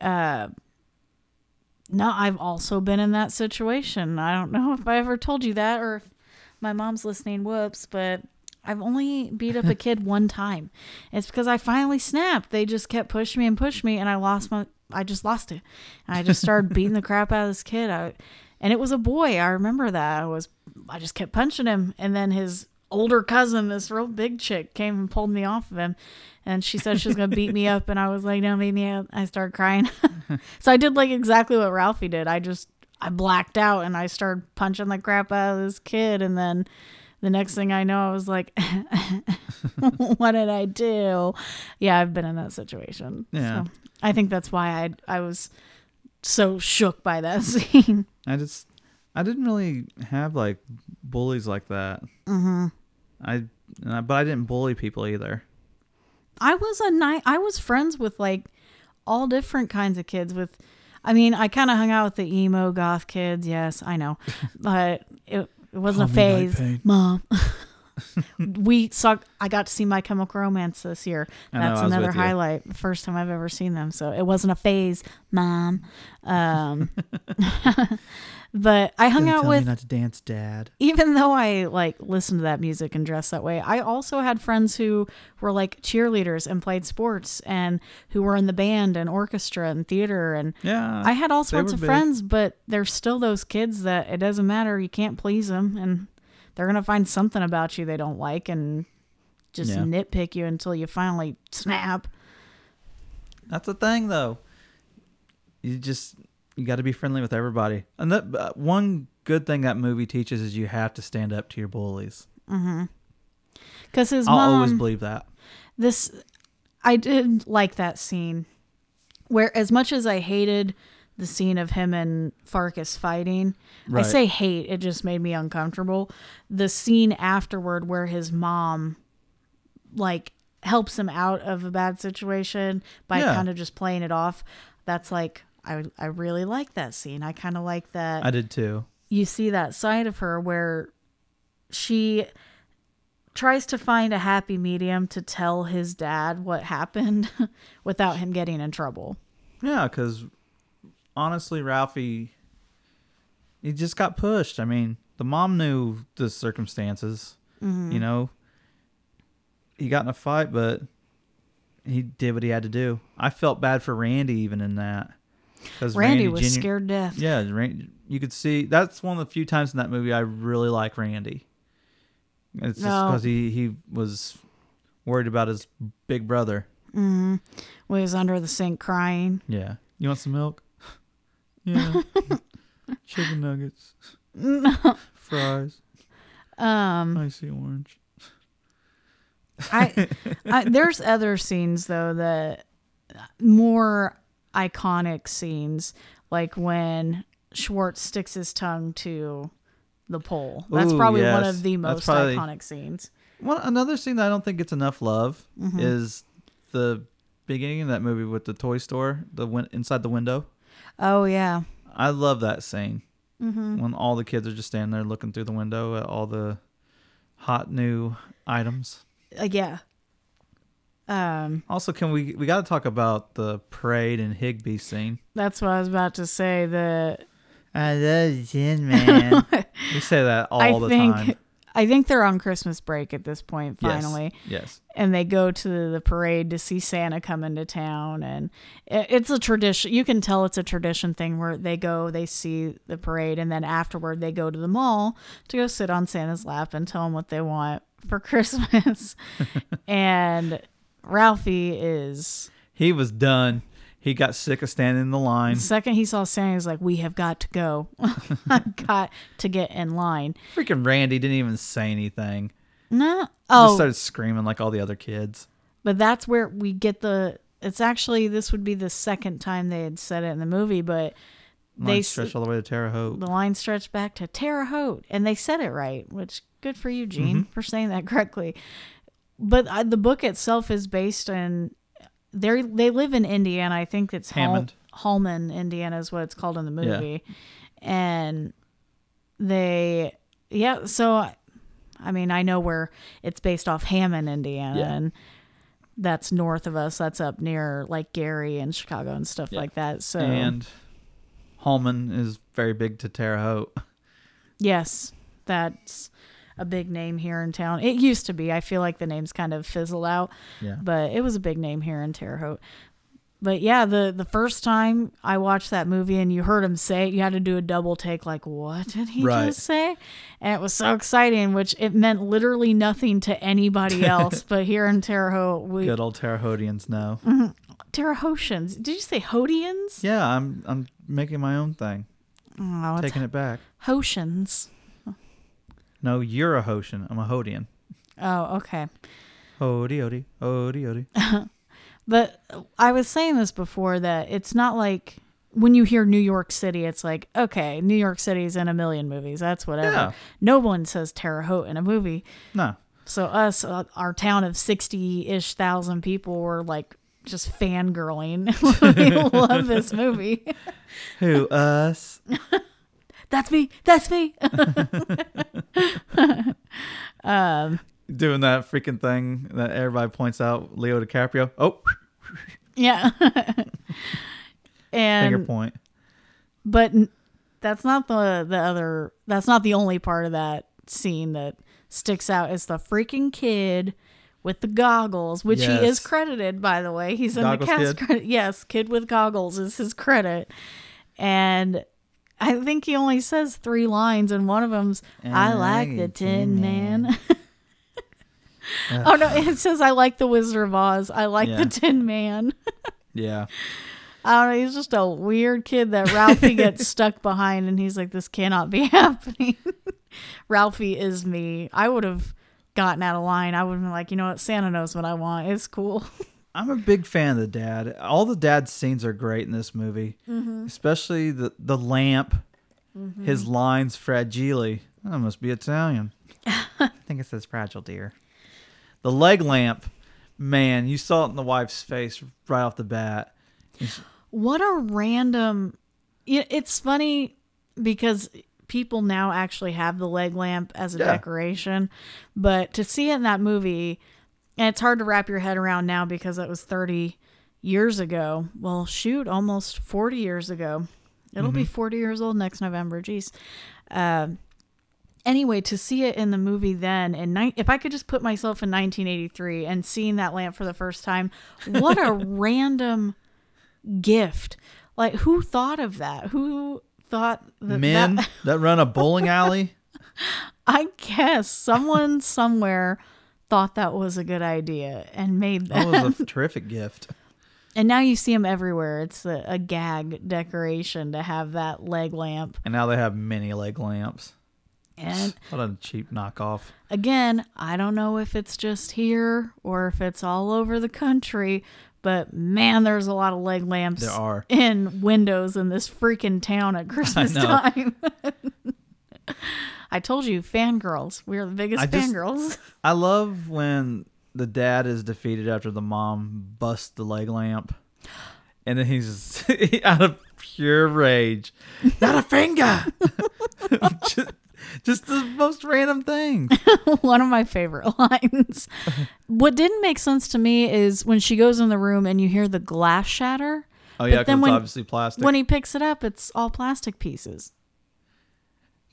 Uh. No, I've also been in that situation. I don't know if I ever told you that or if my mom's listening, whoops, but I've only beat up a kid one time. It's because I finally snapped. They just kept pushing me and pushing me, and I lost my, I just lost it. And I just started beating the crap out of this kid. I, and it was a boy. I remember that. I was, I just kept punching him. And then his older cousin, this real big chick, came and pulled me off of him. And she said she was going to beat me up. And I was like, no, beat me up. I started crying. So I did like exactly what Ralphie did. I just, I blacked out and I started punching the crap out of this kid. And then the next thing I know, I was like, what did I do? Yeah, I've been in that situation. Yeah. So I think that's why I I was so shook by that scene. I just, I didn't really have like bullies like that. Mm-hmm. I, but I didn't bully people either. I was a ni- I was friends with like all different kinds of kids with, I mean, I kind of hung out with the emo goth kids. Yes, I know. But it, it wasn't a phase. Mom. we saw, I got to see My Chemical Romance this year. That's know, another highlight. The first time I've ever seen them. So it wasn't a phase, Mom. Um, but I hung Don't out tell with. Me not to dance, Dad. Even though I like listened to that music and dressed that way, I also had friends who were like cheerleaders and played sports and who were in the band and orchestra and theater. And yeah, I had all sorts of big. friends, but there's still those kids that it doesn't matter. You can't please them. And they're going to find something about you they don't like and just yeah. nitpick you until you finally snap. That's the thing, though. You just, you got to be friendly with everybody. And that uh, one good thing that movie teaches is you have to stand up to your bullies. Mm-hmm. Because his I'll mom... I'll always believe that. This, I did like that scene where as much as I hated the scene of him and Farkus fighting. Right. I say hate. It just made me uncomfortable. The scene afterward where his mom like helps him out of a bad situation by yeah. kind of just playing it off. That's like, I I really like that scene. I kind of like that. I did too. You see that side of her where she tries to find a happy medium to tell his dad what happened without him getting in trouble. Yeah, because honestly, Ralphie, he just got pushed. I mean, the mom knew the circumstances. Mm-hmm. You know, he got in a fight, but he did what he had to do. I felt bad for Randy even in that. Randy, Randy was genu- scared to death. Yeah, Randy, you could see. That's one of the few times in that movie I really like Randy. It's no. just because he, he was worried about his big brother. Mm-hmm. Well, he was under the sink crying. Yeah. You want some milk? Yeah. Chicken nuggets. No. Fries. Um, Icy orange. I, I there's other scenes, though, that more iconic scenes, like when Schwartz sticks his tongue to the pole. That's Ooh, probably yes. one of the most probably, iconic scenes. Well, another scene that I don't think gets enough love mm-hmm. is the beginning of that movie with the toy store, the win- inside the window. Oh, yeah. I love that scene. Mm-hmm. When all the kids are just standing there looking through the window at all the hot new items. Uh, yeah. Um, also, can we we got to talk about the parade and Higby scene? That's what I was about to say. That I love Tin Man. We say that all I the think, time. I think they're on Christmas break at this point. Finally, yes. yes. And they go to the parade to see Santa come into town, and it, it's a tradition. You can tell it's a tradition thing where they go, they see the parade, and then afterward they go to the mall to go sit on Santa's lap and tell him what they want for Christmas. And Ralphie is... He was done. He got sick of standing in the line. The second he saw Santa, he was like, we have got to go. Got to get in line. Freaking Randy didn't even say anything. No. Oh. He just started screaming like all the other kids. But that's where we get the... It's actually... This would be the second time they had said it in the movie, but... The line they stretched all the way to Terre Haute. The line stretched back to Terre Haute. And they said it right, which... Good for you, Gene, mm-hmm. for saying that correctly. But I, the book itself is based in... They they live in Indiana. I think it's Hammond. Hall, Hallman, Indiana is what it's called in the movie. Yeah. And they... Yeah, so... I mean, I know where it's based off Hammond, Indiana. Yeah. And that's north of us. That's up near, like, Gary and Chicago and stuff yeah. like that. So And Hallman is very big to Terre Haute. Yes, that's... a big name here in town. It used to be. I feel like the name's kind of fizzled out. Yeah. But it was a big name here in Terre Haute. But yeah, the, the first time I watched that movie and you heard him say it, you had to do a double take like, what did he right. just say? And it was so exciting, which it meant literally nothing to anybody else. But here in Terre Haute, we... Good old Terre Hautians now. Mm-hmm. Terre Hautians. Did you say Hautians? Yeah, I'm I'm making my own thing. Oh, taking it back. Hautians. No, you're a Hautian. I'm a Hautian. Oh, okay. Hody, hody, hody, hody. But I was saying this before that it's not like when you hear New York City, it's like, okay, New York City's in a million movies. That's whatever. Yeah. No one says Terre Haute in a movie. No. So us, our town of sixty-ish thousand people were like just fangirling. We love this movie. Who, us? That's me. That's me. um, Doing that freaking thing that everybody points out, Leo DiCaprio. Oh, yeah. And finger point. But that's not the the other. That's not the only part of that scene that sticks out. It's the freaking kid with the goggles, which yes. he is credited, by the way. He's in goggles the cast kid. Credit. Yes, kid with goggles is his credit, and. I think he only says three lines, and one of them's, and I like, like the Tin Man. man. Oh, no, it says, I like the Wizard of Oz. I like yeah. the Tin Man. Yeah. I don't know, he's just a weird kid that Ralphie gets stuck behind, and he's like, this cannot be happening. Ralphie is me. I would have gotten out of line. I would have been like, you know what, Santa knows what I want. It's cool. I'm a big fan of the dad. All the dad scenes are great in this movie, mm-hmm. especially the, the lamp, mm-hmm. his lines, fragile. I must be Italian. I think it says fragile, dear. The leg lamp, man, you saw it in the wife's face right off the bat. What a random... It's funny because... People now actually have the leg lamp as a yeah. decoration, but to see it in that movie, and it's hard to wrap your head around now because it was thirty years ago. Well, shoot, almost forty years ago. It'll mm-hmm. be forty years old next November. Jeez. Uh, anyway, to see it in the movie then, and ni- if I could just put myself in nineteen eighty-three and seeing that lamp for the first time, what a random gift. Like, who thought of that? Who thought that? Men that, that run a bowling alley? I guess someone somewhere thought that was a good idea and made that. That was a terrific gift. And now you see them everywhere. It's a, a gag decoration to have that leg lamp. And now they have mini leg lamps. And what a cheap knockoff. Again, I don't know if it's just here or if it's all over the country, but man, there's a lot of leg lamps there are. In windows in this freaking town at Christmas I time. I told you, fangirls. We're the biggest I fangirls. Just, I love when the dad is defeated after the mom busts the leg lamp. And then he's just, out of pure rage. Not a finger! just, just the most random thing. One of my favorite lines. What didn't make sense to me is when she goes in the room and you hear the glass shatter. Oh yeah, because it's obviously plastic. When he picks it up, it's all plastic pieces.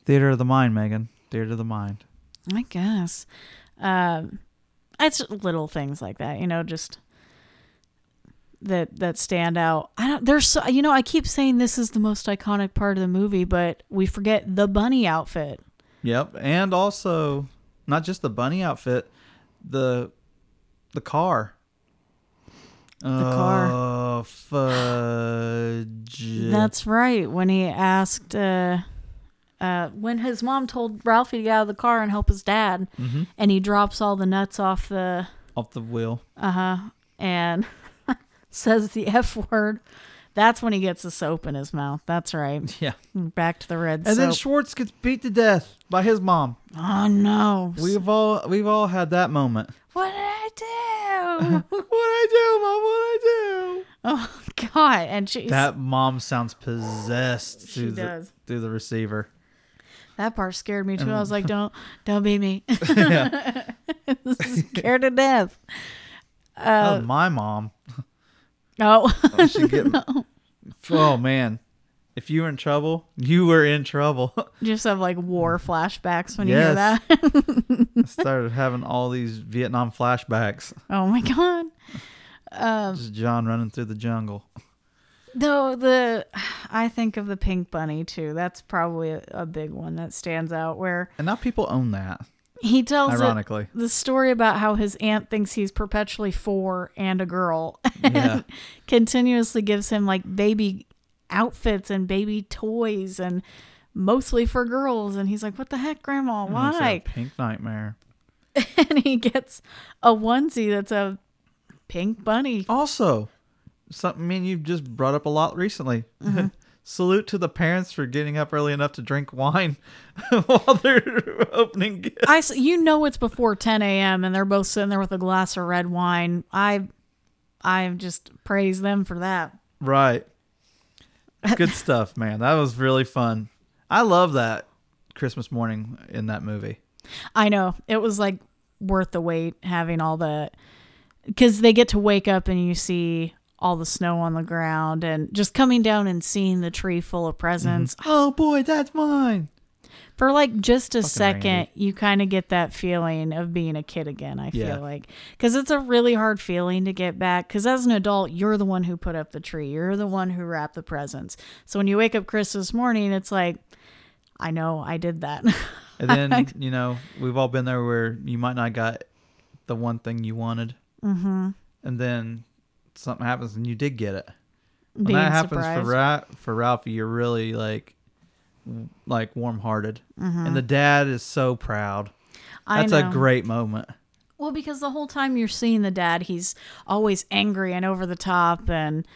Theater of the mind, Megan. Theater of the mind. I guess. Um, it's little things like that, you know, just that that stand out. I don't. There's, so, you know, I keep saying this is the most iconic part of the movie, but we forget the bunny outfit. Yep, and also not just the bunny outfit, the the car. The uh, car. Fudge. That's right. When he asked. Uh, Uh, when his mom told Ralphie to get out of the car and help his dad, mm-hmm. and he drops all the nuts off the... Off the wheel. Uh-huh. And says the F word. That's when he gets the soap in his mouth. That's right. Yeah. Back to the red and soap. And then Schwartz gets beat to death by his mom. Oh, no. We've all we've all had that moment. What did I do? What did I do, Mom? What did I do? Oh, God. And she's... That mom sounds possessed she through, does. The, through the receiver. That part scared me too. I was like, don't, don't beat me. Yeah. Scared to death. Uh, that was my mom. Oh. Oh, she get, no. Oh, man. If you were in trouble, you were in trouble. You just have like war flashbacks when yes. you hear that. I started having all these Vietnam flashbacks. Oh, my God. Um, just John running through the jungle. Though the, I think of the pink bunny too. That's probably a, a big one that stands out. Where and now people own that. He tells ironically the story about how his aunt thinks he's perpetually four and a girl, and yeah. continuously gives him like baby outfits and baby toys, and mostly for girls. And he's like, "What the heck, Grandma? Why?" It's a pink nightmare. And he gets a onesie that's a pink bunny. Also. Something I mean you've just brought up a lot recently. Mm-hmm. Salute to the parents for getting up early enough to drink wine while they're opening gifts. I, you know it's before ten a.m. and they're both sitting there with a glass of red wine. I, I just praise them for that. Right. Good stuff, man. That was really fun. I love that Christmas morning in that movie. I know. It was like worth the wait having all the... Because they get to wake up and you see... all the snow on the ground and just coming down and seeing the tree full of presents. Mm-hmm. Oh boy, that's mine. For like just a Fucking second, Randy. You kind of get that feeling of being a kid again. I yeah. feel like, cause it's a really hard feeling to get back. Cause as an adult, you're the one who put up the tree. You're the one who wrapped the presents. So when you wake up Christmas morning, it's like, I know I did that. And then, you know, we've all been there where you might not got the one thing you wanted. Mm-hmm. And then, something happens and you did get it. When Being that happens surprised. for Ra- for Ralphie, you're really like like warm-hearted. Mm-hmm. And the dad is so proud. I That's know. a great moment. Well, because the whole time you're seeing the dad, he's always angry and over the top and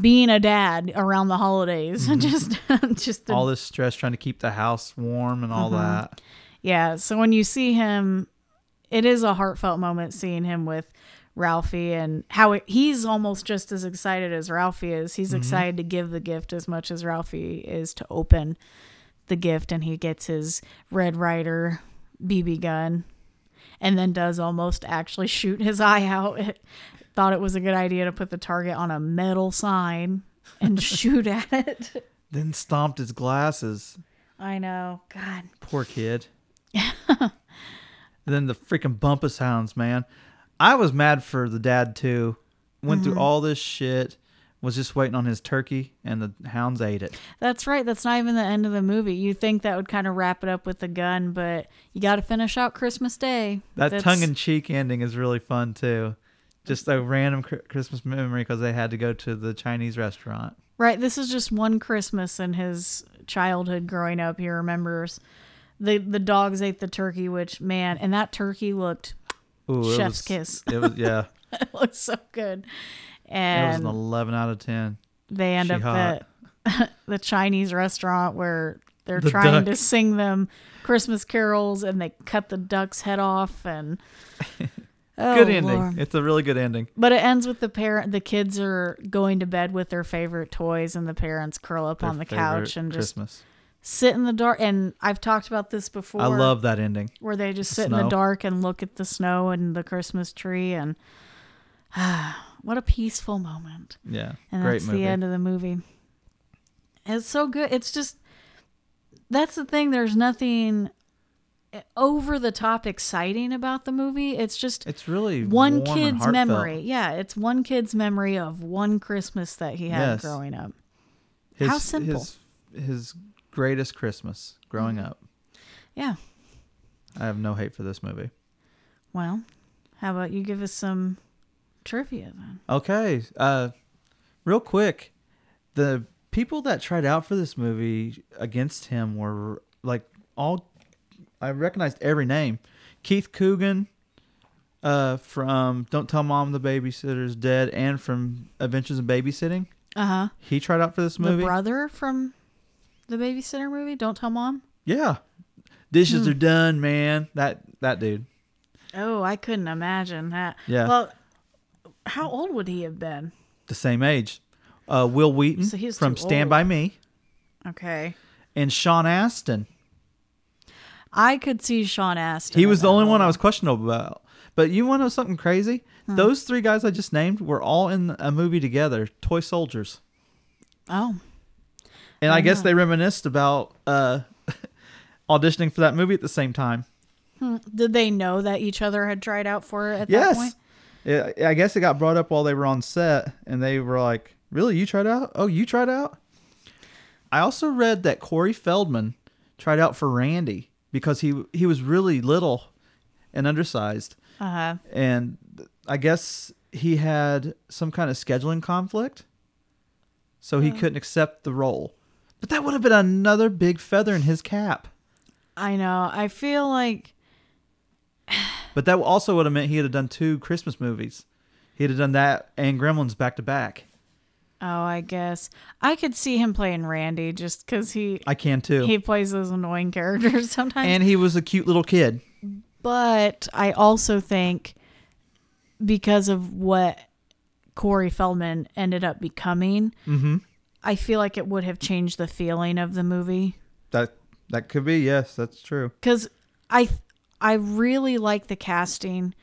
being a dad around the holidays. Mm-hmm. just just the... all this stress trying to keep the house warm and all mm-hmm. that. Yeah, so when you see him, it is a heartfelt moment seeing him with Ralphie and how it, he's almost just as excited as Ralphie is. He's mm-hmm. excited to give the gift as much as Ralphie is to open the gift, and he gets his Red Ryder B B gun and then does almost actually shoot his eye out. thought it was a good idea to put the target on a metal sign and shoot at it. Then stomped his glasses. I know. God. Poor kid. Then the freaking Bumpus Hounds, man. I was mad for the dad, too. Went mm-hmm. through all this shit, was just waiting on his turkey, and the hounds ate it. That's right. That's not even the end of the movie. You think that would kind of wrap it up with the gun, but you got to finish out Christmas Day. That That's... tongue-in-cheek ending is really fun, too. Just a random Christmas memory because they had to go to the Chinese restaurant. Right. This is just one Christmas in his childhood growing up. He remembers the the dogs ate the turkey, which, man, and that turkey looked Ooh, chef's it was, kiss. It was, yeah. It looked so good. And it was an eleven out of ten. They end she up hot. at the Chinese restaurant where they're the trying duck. to sing them Christmas carols, and they cut the duck's head off and... Oh, good ending. Lord. It's a really good ending. But it ends with the parent. The kids are going to bed with their favorite toys, and the parents curl up their on the couch and just Christmas. sit in the dark. And I've talked about this before. I love that ending where they just the sit snow. in the dark and look at the snow and the Christmas tree, and ah, what a peaceful moment. Yeah, and great that's movie. the end of the movie. It's so good. It's just that's the thing. There's nothing over the top exciting about the movie. It's just it's really one kid's memory. Yeah, it's one kid's memory of one Christmas that he had yes. growing up. His, How simple. His, his greatest Christmas growing mm-hmm. up. Yeah. I have no hate for this movie. Well, how about you give us some trivia then? Okay. Uh, real quick, the people that tried out for this movie against him were like all I recognized every name. Keith Coogan uh, from Don't Tell Mom the Babysitter's Dead and from Adventures in Babysitting. Uh-huh. He tried out for this movie. The brother from the Babysitter movie, Don't Tell Mom? Yeah. Dishes hmm. are done, man. That that dude. Oh, I couldn't imagine that. Yeah. Well, how old would he have been? The same age. Uh, Will Wheaton so from Stand old. By Me. Okay. And Sean Astin. I could see Sean Astin. He was the only one I was questionable about. But you want to know something crazy? Hmm. Those three guys I just named were all in a movie together, Toy Soldiers. Oh. And I, I guess they reminisced about uh, auditioning for that movie at the same time. Hmm. Did they know that each other had tried out for it at yes. that point? Yes. I guess it got brought up while they were on set, and they were like, really, you tried out? Oh, you tried out? I also read that Corey Feldman tried out for Randy. Because he he was really little and undersized. Uh-huh. And I guess he had some kind of scheduling conflict. So he uh. couldn't accept the role. But that would have been another big feather in his cap. I know. I feel like... But that also would have meant he would have done two Christmas movies. He'd have done that and Gremlins back to back. Oh, I guess. I could see him playing Randy just because he... I can too. He plays those annoying characters sometimes. And he was a cute little kid. But I also think because of what Corey Feldman ended up becoming, mm-hmm. I feel like it would have changed the feeling of the movie. That that could be, yes, that's true. Because I, I really like the casting.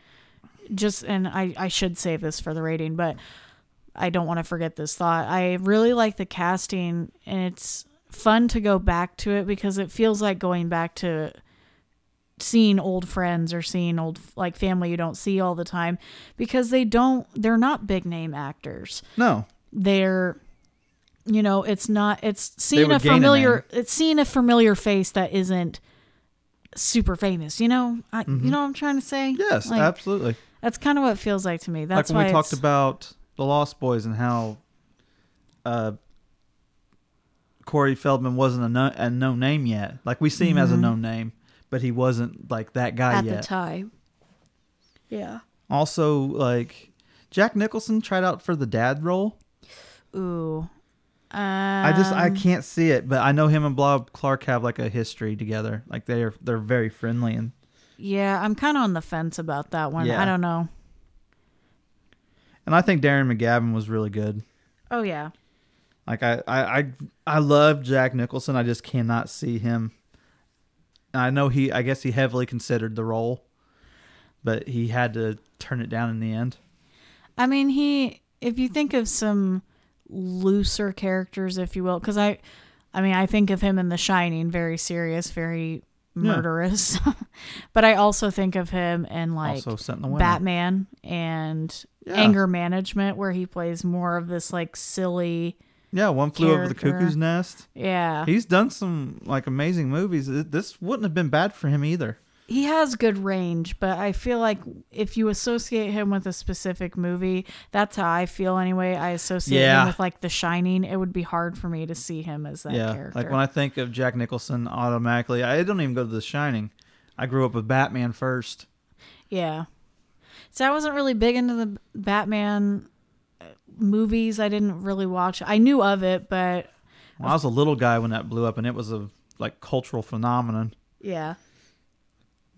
Just And I, I should save this for the rating, but... I don't want to forget this thought. I really like the casting, and it's fun to go back to it because it feels like going back to seeing old friends or seeing old like family you don't see all the time because they don't, they're not big name actors. No. They're, you know, it's not, it's seeing a familiar, a it's seeing a familiar face that isn't super famous, you know, I, mm-hmm. you know what I'm trying to say? Yes, like, absolutely. That's kind of what it feels like to me. That's like when why we talked about The Lost Boys and how uh, Corey Feldman wasn't a, no, a known name yet. Like we see him mm-hmm. as a known name, but he wasn't like that guy at yet. At the time. Yeah. Also, like Jack Nicholson tried out for the dad role. Ooh. Um, I just I can't see it, but I know him and Bob Clark have like a history together. Like they're they're very friendly and. Yeah, I'm kind of on the fence about that one. Yeah. I don't know. And I think Darren McGavin was really good. Oh, yeah. Like, I, I, I, I love Jack Nicholson. I just cannot see him. I know he, I guess he heavily considered the role, but he had to turn it down in the end. I mean, he, if you think of some looser characters, if you will, because I, I mean, I think of him in The Shining, very serious, very murderous. Yeah. But I also think of him in like Batman and yeah. Anger Management, where he plays more of this like silly. Yeah, One Flew Over the Cuckoo's Nest. Yeah. He's done some like amazing movies. This wouldn't have been bad for him either. He has good range, but I feel like if you associate him with a specific movie, that's how I feel anyway. I associate yeah. him with like The Shining. It would be hard for me to see him as that yeah. character. Like when I think of Jack Nicholson automatically, I don't even go to The Shining. I grew up with Batman first. Yeah. So I wasn't really big into the Batman movies. I didn't really watch. I knew of it, but... Well, I was a little guy when that blew up, and it was a like cultural phenomenon. Yeah.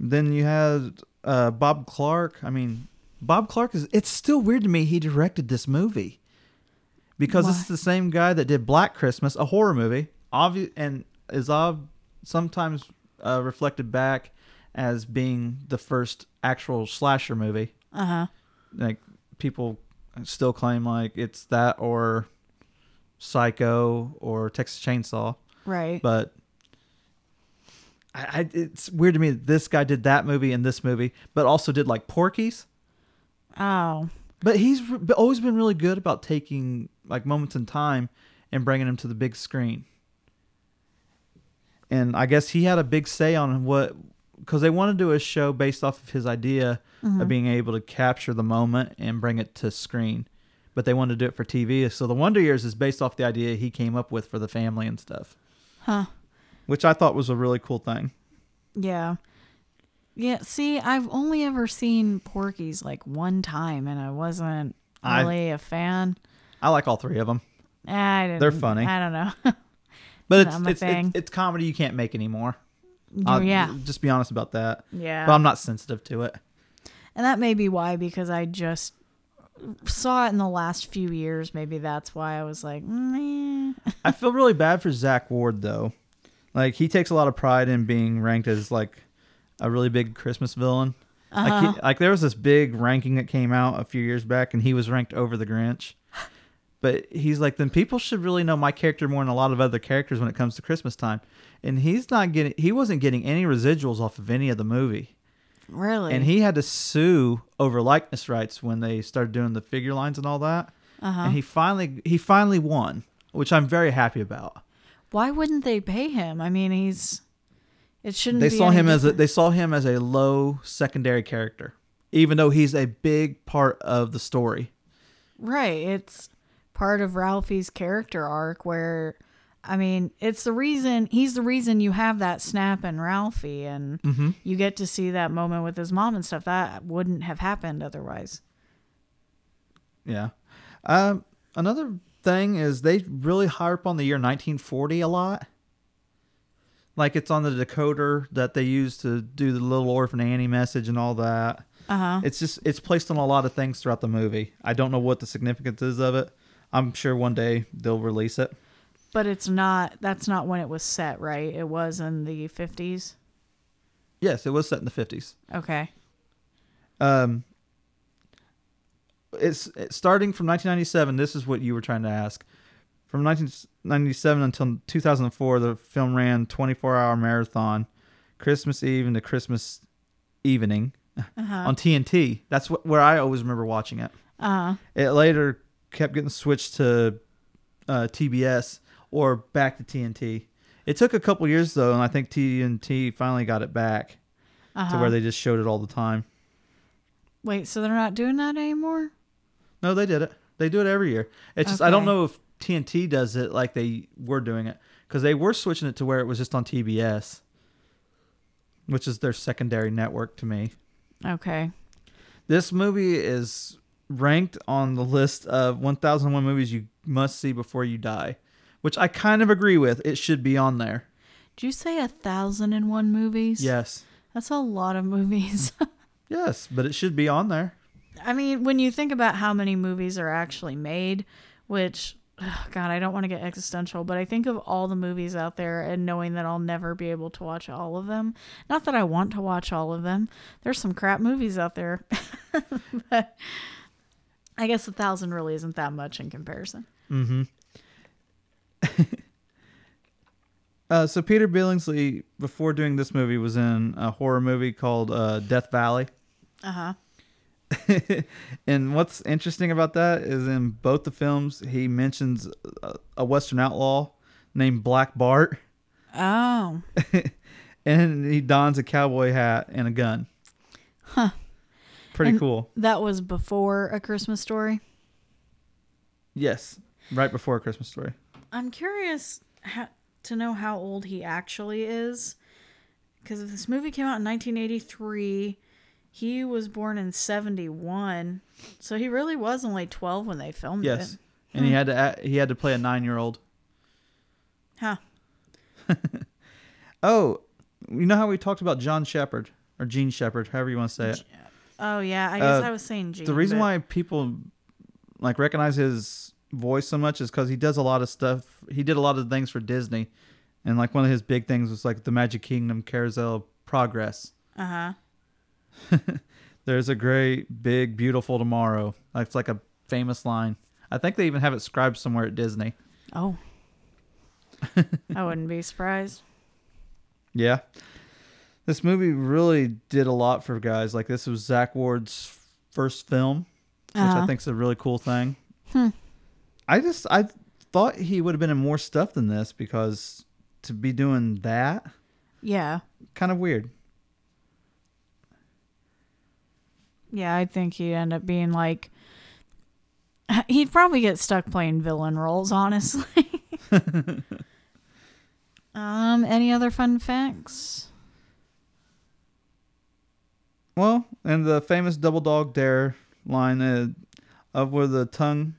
Then you had uh, Bob Clark. I mean, Bob Clark is... It's still weird to me he directed this movie. Because what? It's the same guy that did Black Christmas, a horror movie, obvi- and is ob- sometimes uh, reflected back as being the first actual slasher movie. Uh-huh. Like, people still claim, like, it's that or Psycho or Texas Chainsaw. Right. But... I, it's weird to me that this guy did that movie and this movie, but also did like Porky's. Oh. But he's re- always been really good about taking like moments in time and bringing them to the big screen. And I guess he had a big say on what, because they wanted to do a show based off of his idea mm-hmm. of being able to capture the moment and bring it to screen. But they wanted to do it for T V. So the Wonder Years is based off the idea he came up with for the family and stuff. Huh. Which I thought was a really cool thing. Yeah. Yeah, see, I've only ever seen Porky's like one time, and I wasn't really I, a fan. I like all three of them. I didn't, They're funny. I don't know. But it's it's, it's, it's comedy you can't make anymore. I'll, yeah. Just be honest about that. Yeah. But I'm not sensitive to it. And that may be why, because I just saw it in the last few years. Maybe that's why I was like, meh. I feel really bad for Zach Ward, though. Like, he takes a lot of pride in being ranked as, like, a really big Christmas villain. Uh-huh. Like, he, like, there was this big ranking that came out a few years back, and he was ranked over the Grinch. But he's like, then people should really know my character more than a lot of other characters when it comes to Christmas time. And he's not getting, he wasn't getting any residuals off of any of the movie. Really? And he had to sue over likeness rights when they started doing the figure lines and all that. Uh-huh. And he finally, he finally won, which I'm very happy about. Why wouldn't they pay him? I mean, he's... It shouldn't they be... Saw him as a, they saw him as a low secondary character, even though he's a big part of the story. Right. It's part of Ralphie's character arc where, I mean, it's the reason... He's the reason you have that snap in Ralphie, and mm-hmm. you get to see that moment with his mom and stuff. That wouldn't have happened otherwise. Yeah. Um, another... thing is they really harp on the year nineteen forty a lot. Like it's on the decoder that they use to do the Little Orphan Annie message and all that. Uh-huh. It's just it's placed on a lot of things throughout the movie. I don't know what the significance is of it. I'm sure one day they'll release it. But it's not that's not when it was set, right? It was in the fifties. Yes, it was set in the fifties. Okay. Um It's, it's starting from nineteen ninety-seven. This is what you were trying to ask. From nineteen ninety-seven until two thousand four, the film ran twenty-four hour marathon, Christmas Eve into Christmas evening uh-huh. on T N T. That's wh- where I always remember watching it. Uh-huh. It later kept getting switched to uh, T B S or back to T N T. It took a couple years though, and I think T N T finally got it back uh-huh. to where they just showed it all the time. Wait, so they're not doing that anymore? No, they did it. They do it every year. It's okay. just, I don't know if T N T does it like they were doing it. Because they were switching it to where it was just on T B S. Which is their secondary network to me. Okay. This movie is ranked on the list of one thousand one movies you must see before you die. Which I kind of agree with. It should be on there. Did you say one thousand one movies? Yes. That's a lot of movies. Yes, but it should be on there. I mean, when you think about how many movies are actually made, which, oh God, I don't want to get existential, but I think of all the movies out there and knowing that I'll never be able to watch all of them. Not that I want to watch all of them. There's some crap movies out there. But I guess a thousand really isn't that much in comparison. Mm-hmm. uh, so Peter Billingsley, before doing this movie, was in a horror movie called uh, Death Valley. Uh-huh. And what's interesting about that is in both the films, he mentions a, a Western outlaw named Black Bart. Oh. And he dons a cowboy hat and a gun. Huh. Pretty and cool. That was before A Christmas Story? Yes. Right before A Christmas Story. I'm curious how, to know how old he actually is. Because if this movie came out in nineteen eighty-three, he was born in seventy-one. So he really was only twelve when they filmed yes. it. Yes. And hmm. he had to he had to play a nine-year-old. Huh. Oh, you know how we talked about John Shepherd or Jean Shepherd, however you want to say it. Oh yeah, I guess uh, I was saying Jean. The reason but... why people like recognize his voice so much is because he does a lot of stuff. He did a lot of things for Disney, and like one of his big things was like the Magic Kingdom Carousel of Progress. Uh huh. There's a great big beautiful tomorrow. It's like a famous line. I think they even have it scribed somewhere at Disney. Oh. I wouldn't be surprised. Yeah. This movie really did a lot for guys. Like, this was Zach Ward's first film, which uh-huh. I think is a really cool thing. Hmm. I just, I thought he would have been in more stuff than this because to be doing that. Yeah. Kind of weird. Yeah, I think he'd end up being like, he'd probably get stuck playing villain roles, honestly. Um, any other fun facts? Well, and the famous double dog dare line uh, of where the tongue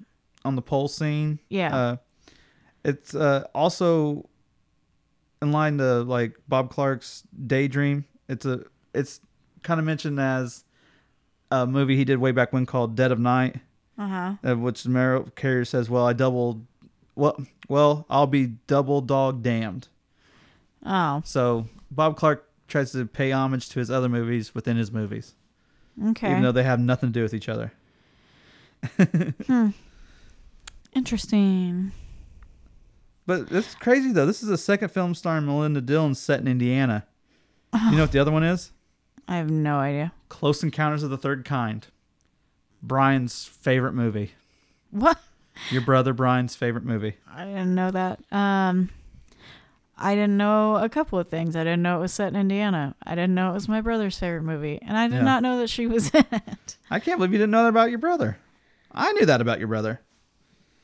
on the pole scene. Yeah. Uh, it's uh, also in line to like Bob Clark's Daydream. It's a it's kind of mentioned as a movie he did way back when called Dead of Night. Uh-huh. Uh, which the mayor carrier says, well, I doubled. Well, well, I'll be double dog damned. Oh. So Bob Clark tries to pay homage to his other movies within his movies. Okay. Even though they have nothing to do with each other. Hmm. Interesting. But it's crazy, though. This is the second film starring Melinda Dillon set in Indiana. Oh. You know what the other one is? I have no idea. Close Encounters of the Third Kind. Brian's favorite movie. What? Your brother Brian's favorite movie. I didn't know that. Um... I didn't know a couple of things. I didn't know it was set in Indiana. I didn't know it was my brother's favorite movie. And I did yeah. not know that she was in it. I can't believe you didn't know that about your brother. I knew that about your brother.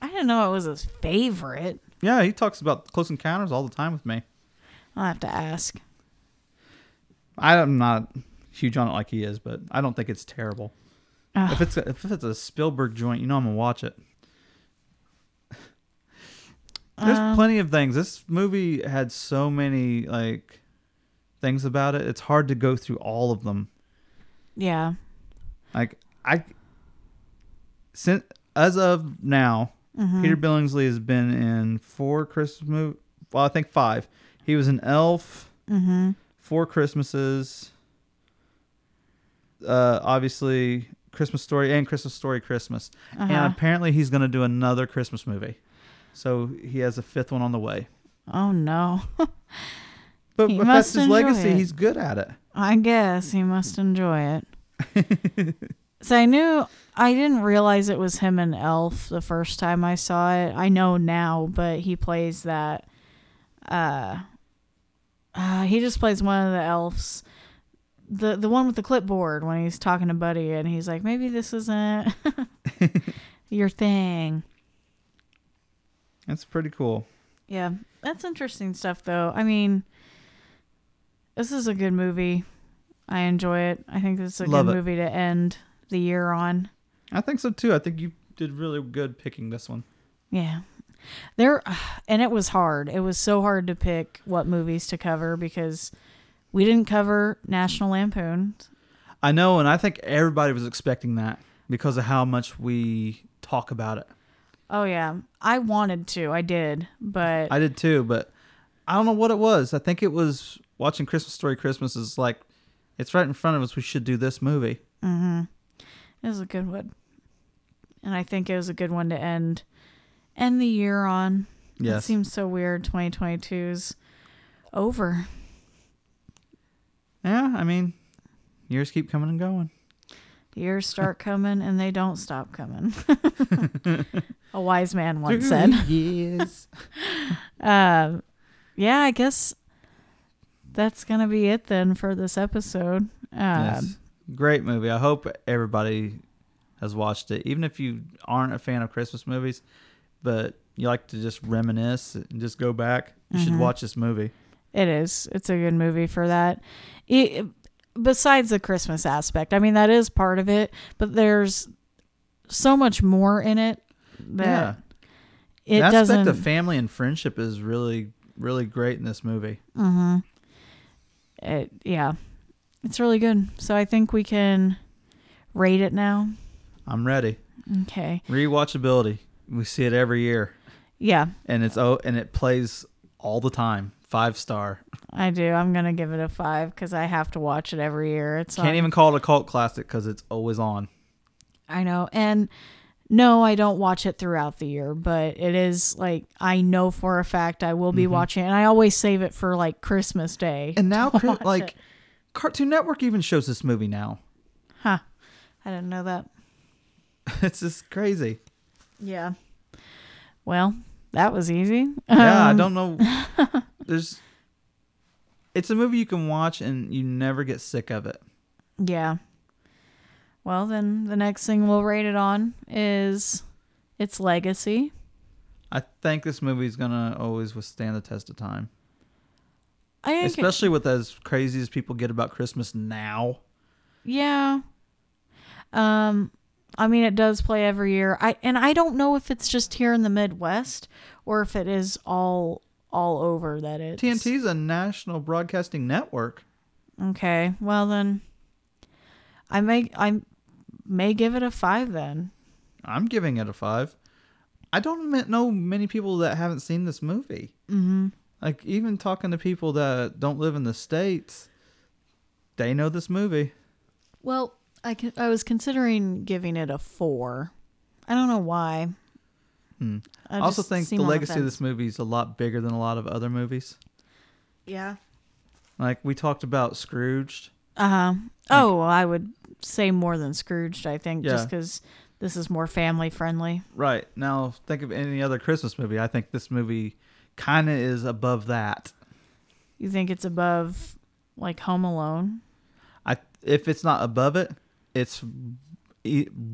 I didn't know it was his favorite. Yeah, he talks about Close Encounters all the time with me. I'll have to ask. I'm not huge on it like he is, but I don't think it's terrible. Oh. If it's a, if it's a Spielberg joint, you know I'm going to watch it. There's um, plenty of things. This movie had so many like things about it. It's hard to go through all of them. Yeah. Like I since as of now, mm-hmm. Peter Billingsley has been in four Christmas movies. Well, I think five. He was in Elf, mm-hmm. Four Christmases, uh, obviously Christmas Story and Christmas Story Christmas. Uh-huh. And apparently he's going to do another Christmas movie. So he has a fifth one on the way. Oh, no. But if that's his legacy, it. He's good at it. I guess he must enjoy it. So I knew, I didn't realize it was him and Elf the first time I saw it. I know now, but he plays that. Uh, uh, he just plays one of the elves. The, the one with the clipboard when he's talking to Buddy and he's like, maybe this isn't your thing. That's pretty cool. Yeah, that's interesting stuff, though. I mean, this is a good movie. I enjoy it. I think this is a Love good it. movie to end the year on. I think so, too. I think you did really good picking this one. Yeah. there, And it was hard. It was so hard to pick what movies to cover because we didn't cover National Lampoon. I know, and I think everybody was expecting that because of how much we talk about it. Oh, yeah. I wanted to. I did, but... I did, too, but I don't know what it was. I think it was watching Christmas Story Christmas is like, it's right in front of us. We should do this movie. Mm-hmm. It was a good one. and I think it was a good one to end end the year on. Yes. It seems so weird. twenty twenty-two's over. Yeah, I mean, years keep coming and going. Years start coming and they don't stop coming. A wise man once said. Yes. uh, yeah, I guess that's going to be it then for this episode. Um, yes. Great movie. I hope everybody has watched it, even if you aren't a fan of Christmas movies, but you like to just reminisce and just go back. You mm-hmm. should watch this movie. It is. It's a good movie for that. It, besides the Christmas aspect, I mean, that is part of it, but there's so much more in it that yeah. it the doesn't. The aspect of family and friendship is really, really great in this movie. Mm-hmm. It, yeah, it's really good. So I think we can rate it now. I'm ready. Okay. Rewatchability. We see it every year. Yeah. And it's oh, and it plays all the time. Five star. I do. I'm gonna give it a five because I have to watch it every year. It's can't on. Even call it a cult classic because it's always on. I know, and no, I don't watch it throughout the year, but it is like I know for a fact I will be mm-hmm. watching it, and I always save it for like Christmas Day. And now, like it. Cartoon Network even shows this movie now. Huh? I didn't know that. It's just crazy. Yeah. Well, that was easy. Yeah, um, I don't know. There's, it's a movie you can watch and you never get sick of it. Yeah. Well, then the next thing we'll rate it on is its legacy. I think this movie is going to always withstand the test of time. I think Especially it, with as crazy as people get about Christmas now. Yeah. Um... I mean, it does play every year. I and I don't know if it's just here in the Midwest or if it is all all over that it's... T N T's a national broadcasting network. Okay. Well, then I may I may give it a five then. I'm giving it a five. I don't know many people that haven't seen this movie. Mm-hmm. Like, even talking to people that don't live in the States, they know this movie. Well... I, can, I was considering giving it a four. I don't know why. Hmm. I, I also think the legacy the of this movie is a lot bigger than a lot of other movies. Yeah. Like, we talked about Scrooged. Uh-huh. Like, oh, well, I would say more than Scrooged, I think, yeah. just because this is more family-friendly. Right. Now, think of any other Christmas movie. I think this movie kind of is above that. You think it's above, like, Home Alone? I If it's not above it, it's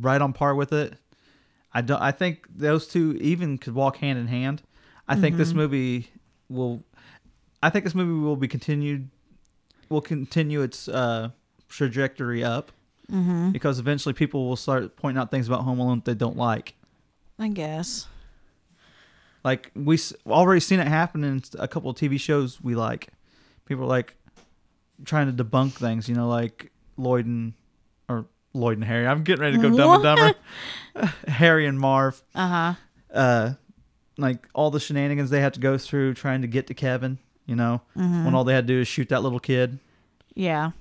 right on par with it. I don't. I think those two even could walk hand in hand. I mm-hmm. think this movie will. I think this movie will be continued. Will continue its uh, trajectory up mm-hmm. because eventually people will start pointing out things about Home Alone that they don't like. I guess. Like we already seen it happen in a couple of T V shows we like. People are like trying to debunk things, you know, like Lloyd and. Or Lloyd and Harry. I'm getting ready to go Dumb and Dumber. Harry and Marv. Uh-huh. Uh, like all the shenanigans they had to go through trying to get to Kevin, you know, mm-hmm. when all they had to do is shoot that little kid. Yeah.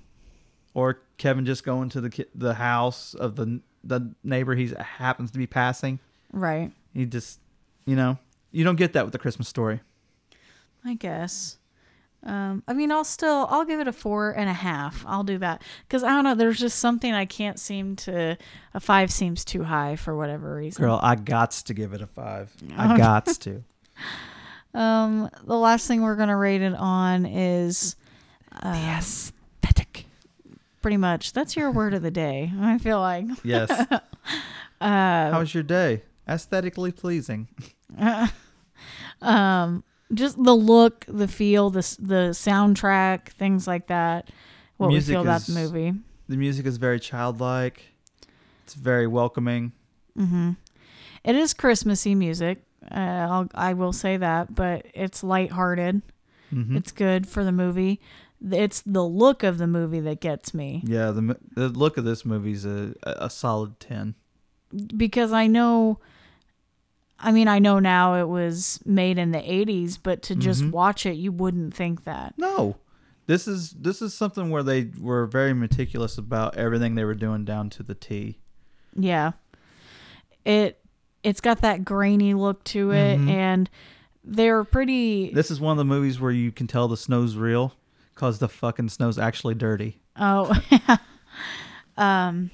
Or Kevin just going to the ki- the house of the the neighbor he happens to be passing. Right. He just, you know, you don't get that with the Christmas Story. I guess. Um, I mean, I'll still, I'll give it a four and a half. I'll do that. Cause I don't know. There's just something I can't seem to, a five seems too high for whatever reason. Girl, I gots to give it a five. I gots to. Um, the last thing we're going to rate it on is, uh, the aesthetic. Pretty much. That's your word of the day. I feel like. Yes. uh, How was your day? Aesthetically pleasing. uh, um, Just the look, the feel, the the soundtrack, things like that. What we feel about the movie. The music is very childlike. It's very welcoming. Mm-hmm. It is Christmassy music. Uh, I'll, I will say that, but it's lighthearted. Mm-hmm. It's good for the movie. It's the look of the movie that gets me. Yeah, the the look of this movie is a, a solid ten. Because I know... I mean, I know now it was made in the eighties, but to just mm-hmm. watch it, you wouldn't think that. No. This is this is something where they were very meticulous about everything they were doing down to the T. Yeah. it it's got that grainy look to it, mm-hmm. and they're pretty. This is one of the movies where you can tell the snow's real because the fucking snow's actually dirty. Oh, yeah. Um,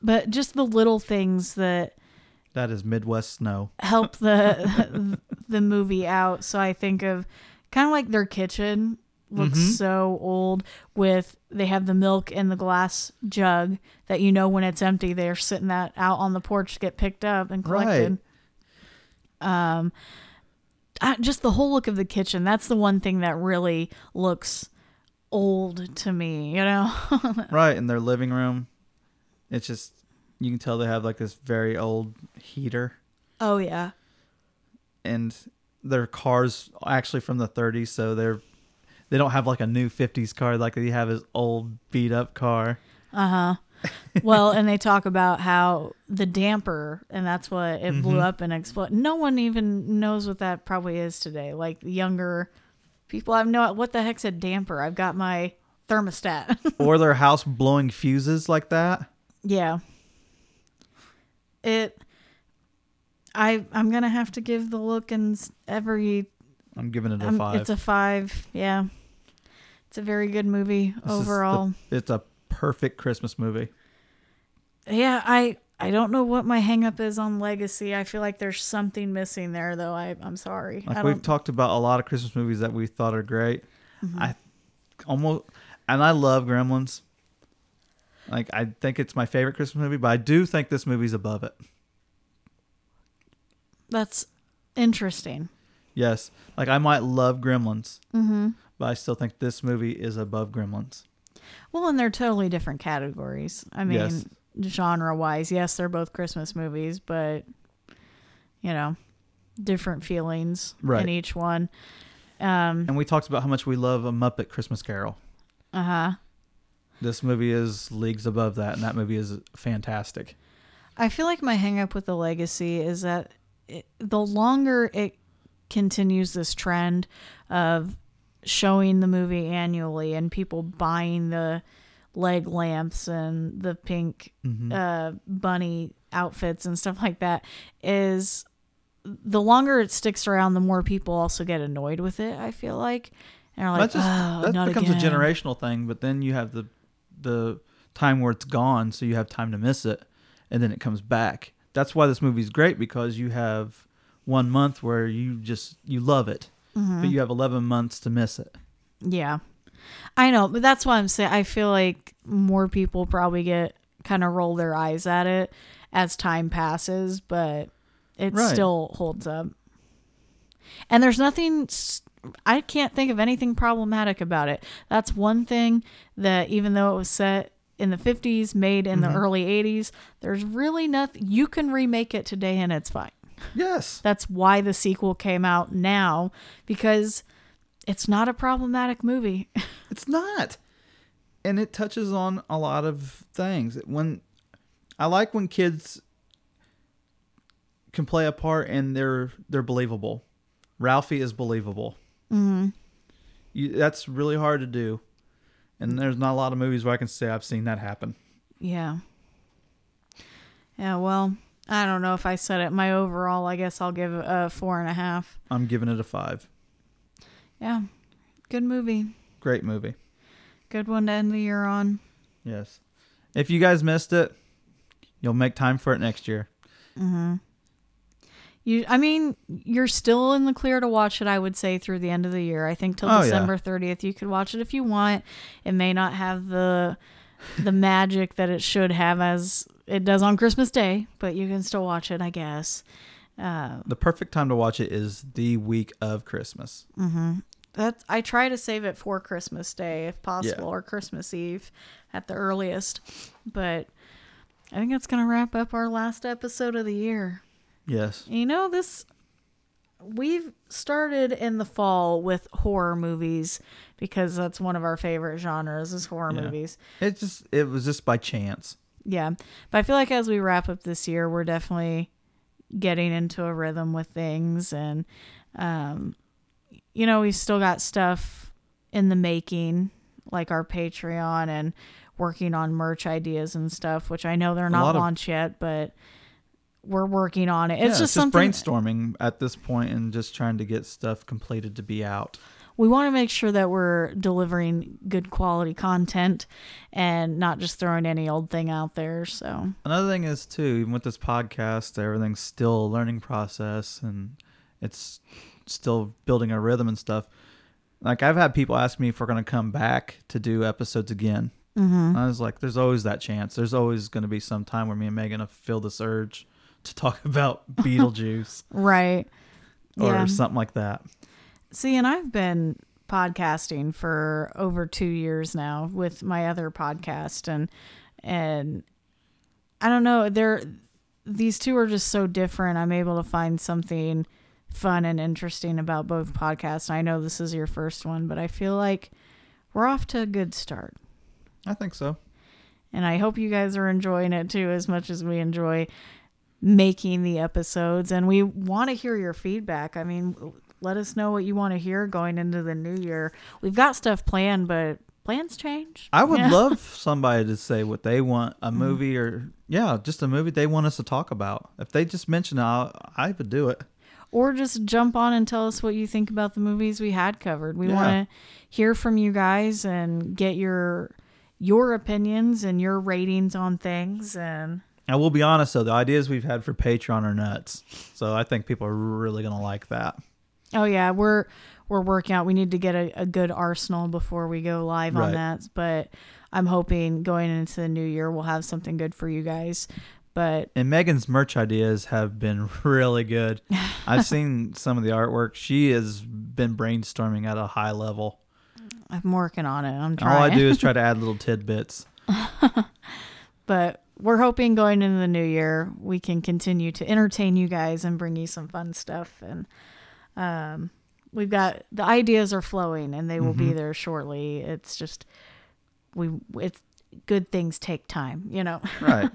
but just the little things that. That is Midwest snow. Help the the movie out. So I think of kind of like their kitchen looks mm-hmm. so old with they have the milk in the glass jug that you know when it's empty they're sitting that out on the porch to get picked up and collected. Right. Um, I, just the whole look of the kitchen. That's the one thing that really looks old to me, you know. Right, in their living room, it's just. You can tell they have like this very old heater. Oh, yeah. And their car's actually from the thirties, so they're they don't have like a new fifties car like they have his old beat up car. Uh huh. Well, and they talk about how the damper and that's what it mm-hmm. blew up and exploded. No one even knows what that probably is today. Like younger people, I've no what the heck's a damper? I've got my thermostat. Or their house blowing fuses like that. Yeah. It, I, I'm going to have to give the look and every... I'm giving it a I'm, five. It's a five, yeah. It's a very good movie this overall. The, it's a perfect Christmas movie. Yeah, I, I don't know what my hang-up is on Legacy. I feel like there's something missing there, though. I, I'm sorry. Like I we've talked about a lot of Christmas movies that we thought are great. Mm-hmm. I almost... And I love Gremlins. Like, I think it's my favorite Christmas movie, but I do think this movie's above it. That's interesting. Yes. Like, I might love Gremlins, mm-hmm. but I still think this movie is above Gremlins. Well, and they're totally different categories. I mean, yes. Genre-wise, yes, they're both Christmas movies, but, you know, different feelings right. in each one. Um, and we talked about how much we love A Muppet Christmas Carol. Uh-huh. This movie is leagues above that, and that movie is fantastic. I feel like my hang-up with The Legacy is that it, the longer it continues this trend of showing the movie annually and people buying the leg lamps and the pink mm-hmm. uh, bunny outfits and stuff like that, is the longer it sticks around, the more people also get annoyed with it, I feel like. And are like, just, oh, that not becomes again. A generational thing, but then you have the... the time where it's gone, so you have time to miss it, and then it comes back. That's why this movie's great, because you have one month where you just you love it, mm-hmm. but you have eleven months to miss it. Yeah, I know, but that's why I'm saying I feel like more people probably get kind of roll their eyes at it as time passes, but it right. still holds up. And there's nothing. St- I can't think of anything problematic about it. That's one thing that even though it was set in the fifties, made in mm-hmm. the early eighties, there's really nothing. You can remake it today and it's fine. Yes. That's why the sequel came out now, because it's not a problematic movie. It's not. And it touches on a lot of things. When I like when kids can play a part and they're they're believable. Ralphie is believable. Mm-hmm. You, that's really hard to do, and there's not a lot of movies where I can say I've seen that happen. Yeah. Yeah. Well, I don't know if I said it. My overall, I guess I'll give it a four and a half. I'm giving it a five. Yeah. Good movie. Great movie. Good one to end the year on. Yes. If you guys missed it, you'll make time for it next year. Mm-hmm. You, I mean, you're still in the clear to watch it, I would say, through the end of the year. I think till oh, December thirtieth, you could watch it if you want. It may not have the the magic that it should have as it does on Christmas Day, but you can still watch it, I guess. Uh, the perfect time to watch it is the week of Christmas. Mm-hmm. That's, I try to save it for Christmas Day, if possible, yeah. or Christmas Eve at the earliest. But I think that's going to wrap up our last episode of the year. Yes. You know, this we've started in the fall with horror movies because that's one of our favorite genres is horror yeah. movies. It just it was just by chance. Yeah. But I feel like as we wrap up this year, we're definitely getting into a rhythm with things, and um you know, we've still got stuff in the making, like our Patreon and working on merch ideas and stuff, which I know they're not launched yet, but we're working on it. It's yeah, just, it's just something brainstorming at this point and just trying to get stuff completed to be out. We want to make sure that we're delivering good quality content and not just throwing any old thing out there. So another thing is too, even with this podcast, everything's still a learning process and it's still building a rhythm and stuff. Like, I've had people ask me if we're going to come back to do episodes again. Mm-hmm. I was like, there's always that chance. There's always going to be some time where me and Megan feel this urge to talk about Beetlejuice. Right. Or yeah. something like that. See, and I've been podcasting for over two years now with my other podcast. And, and I don't know, they're, these two are just so different. I'm able to find something fun and interesting about both podcasts. I know this is your first one, but I feel like we're off to a good start. I think so. And I hope you guys are enjoying it too, as much as we enjoy making the episodes. And we want to hear your feedback. I mean, let us know what you want to hear going into the new year. We've got stuff planned, but plans change. I would yeah. love somebody to say what they want, a movie or, yeah, just a movie they want us to talk about. If they just mention it, I'll, I would do it. Or just jump on and tell us what you think about the movies we had covered. We yeah. want to hear from you guys and get your your opinions and your ratings on things. And I will be honest, though, the ideas we've had for Patreon are nuts. So I think people are really going to like that. Oh, yeah. We're we're working out. We need to get a, a good arsenal before we go live right. on that. But I'm hoping going into the new year, we'll have something good for you guys. But and Megan's merch ideas have been really good. I've seen some of the artwork. She has been brainstorming at a high level. I'm working on it. I'm trying. All I do is try to add little tidbits. But we're hoping going into the new year, we can continue to entertain you guys and bring you some fun stuff. And um, we've got the ideas are flowing, and they will mm-hmm. be there shortly. It's just we it's good things take time, you know. Right.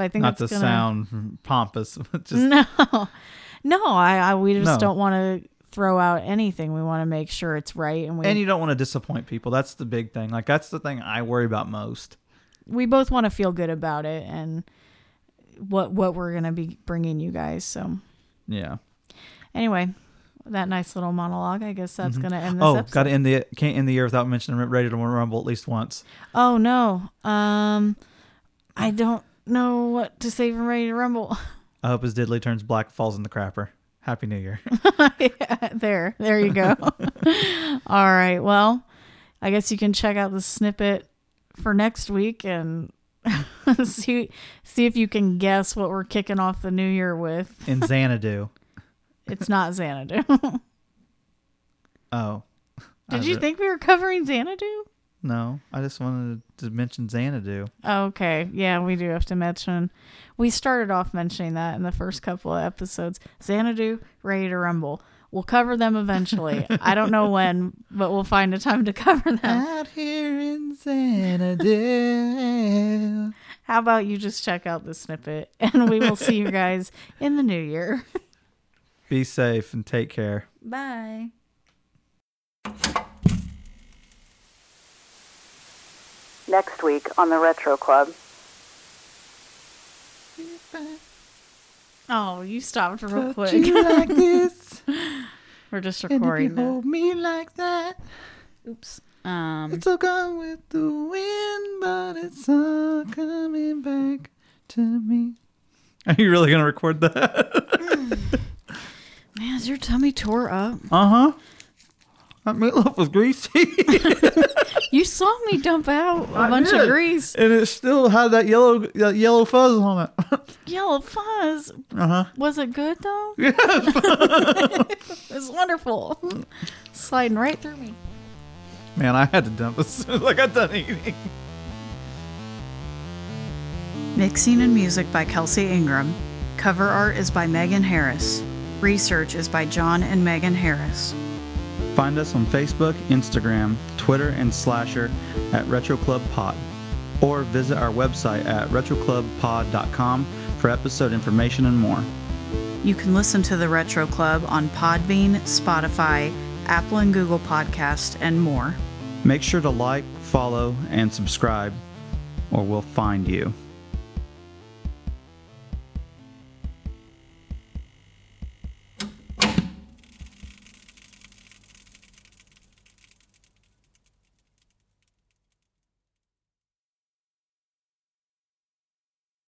I think not to gonna... sound pompous. But just... No, no, I, I we just no. don't want to throw out anything. We want to make sure it's right, and we and you don't want to disappoint people. That's the big thing. Like that's the thing I worry about most. We both want to feel good about it and what what we're gonna be bringing you guys. So yeah. Anyway, that nice little monologue. I guess that's mm-hmm. gonna end this. Oh, episode. Gotta end the can't end the year without mentioning Ready to Rumble at least once. Oh no, um, I don't. know what to say from Ready to Rumble. I hope his diddly turns black, falls in the crapper. Happy New Year. yeah, there. There you go. All right. Well, I guess you can check out the snippet for next week and see see if you can guess what we're kicking off the new year with. In Xanadu. It's not Xanadu. oh. Did I you re- think we were covering Xanadu? No, I just wanted to mention Xanadu. Okay, yeah, we do have to mention. We started off mentioning that in the first couple of episodes. Xanadu, Ready to Rumble. We'll cover them eventually. I don't know when, but we'll find a time to cover them. Out here in Xanadu. How about you just check out the snippet, and we will see you guys in the new year. Be safe and take care. Bye. Next week on the Retro Club. Oh, you stopped real Don't quick. You like this? We're just recording. And if you hold me like that. Oops. Um, it's all gone with the wind, but it's all coming back to me. Are you really gonna record that? Man, is your tummy tore up? Uh huh. That meatloaf was greasy. You saw me dump out a I bunch did. of grease. And it still had that yellow that yellow fuzz on it. Yellow fuzz? Uh-huh. Was it good, though? Yeah. It was wonderful. Sliding right through me. Man, I had to dump as soon as I got done eating. Mixing and music by Kelsey Ingram. Cover art is by Meghan Harris. Research is by John and Meghan Harris. Find us on Facebook, Instagram, Twitter, and Slasher at Retro Club Pod, or visit our website at retro club pod dot com for episode information and more. You can listen to the Retro Club on Podbean, Spotify, Apple and Google Podcasts, and more. Make sure to like, follow, and subscribe, or we'll find you.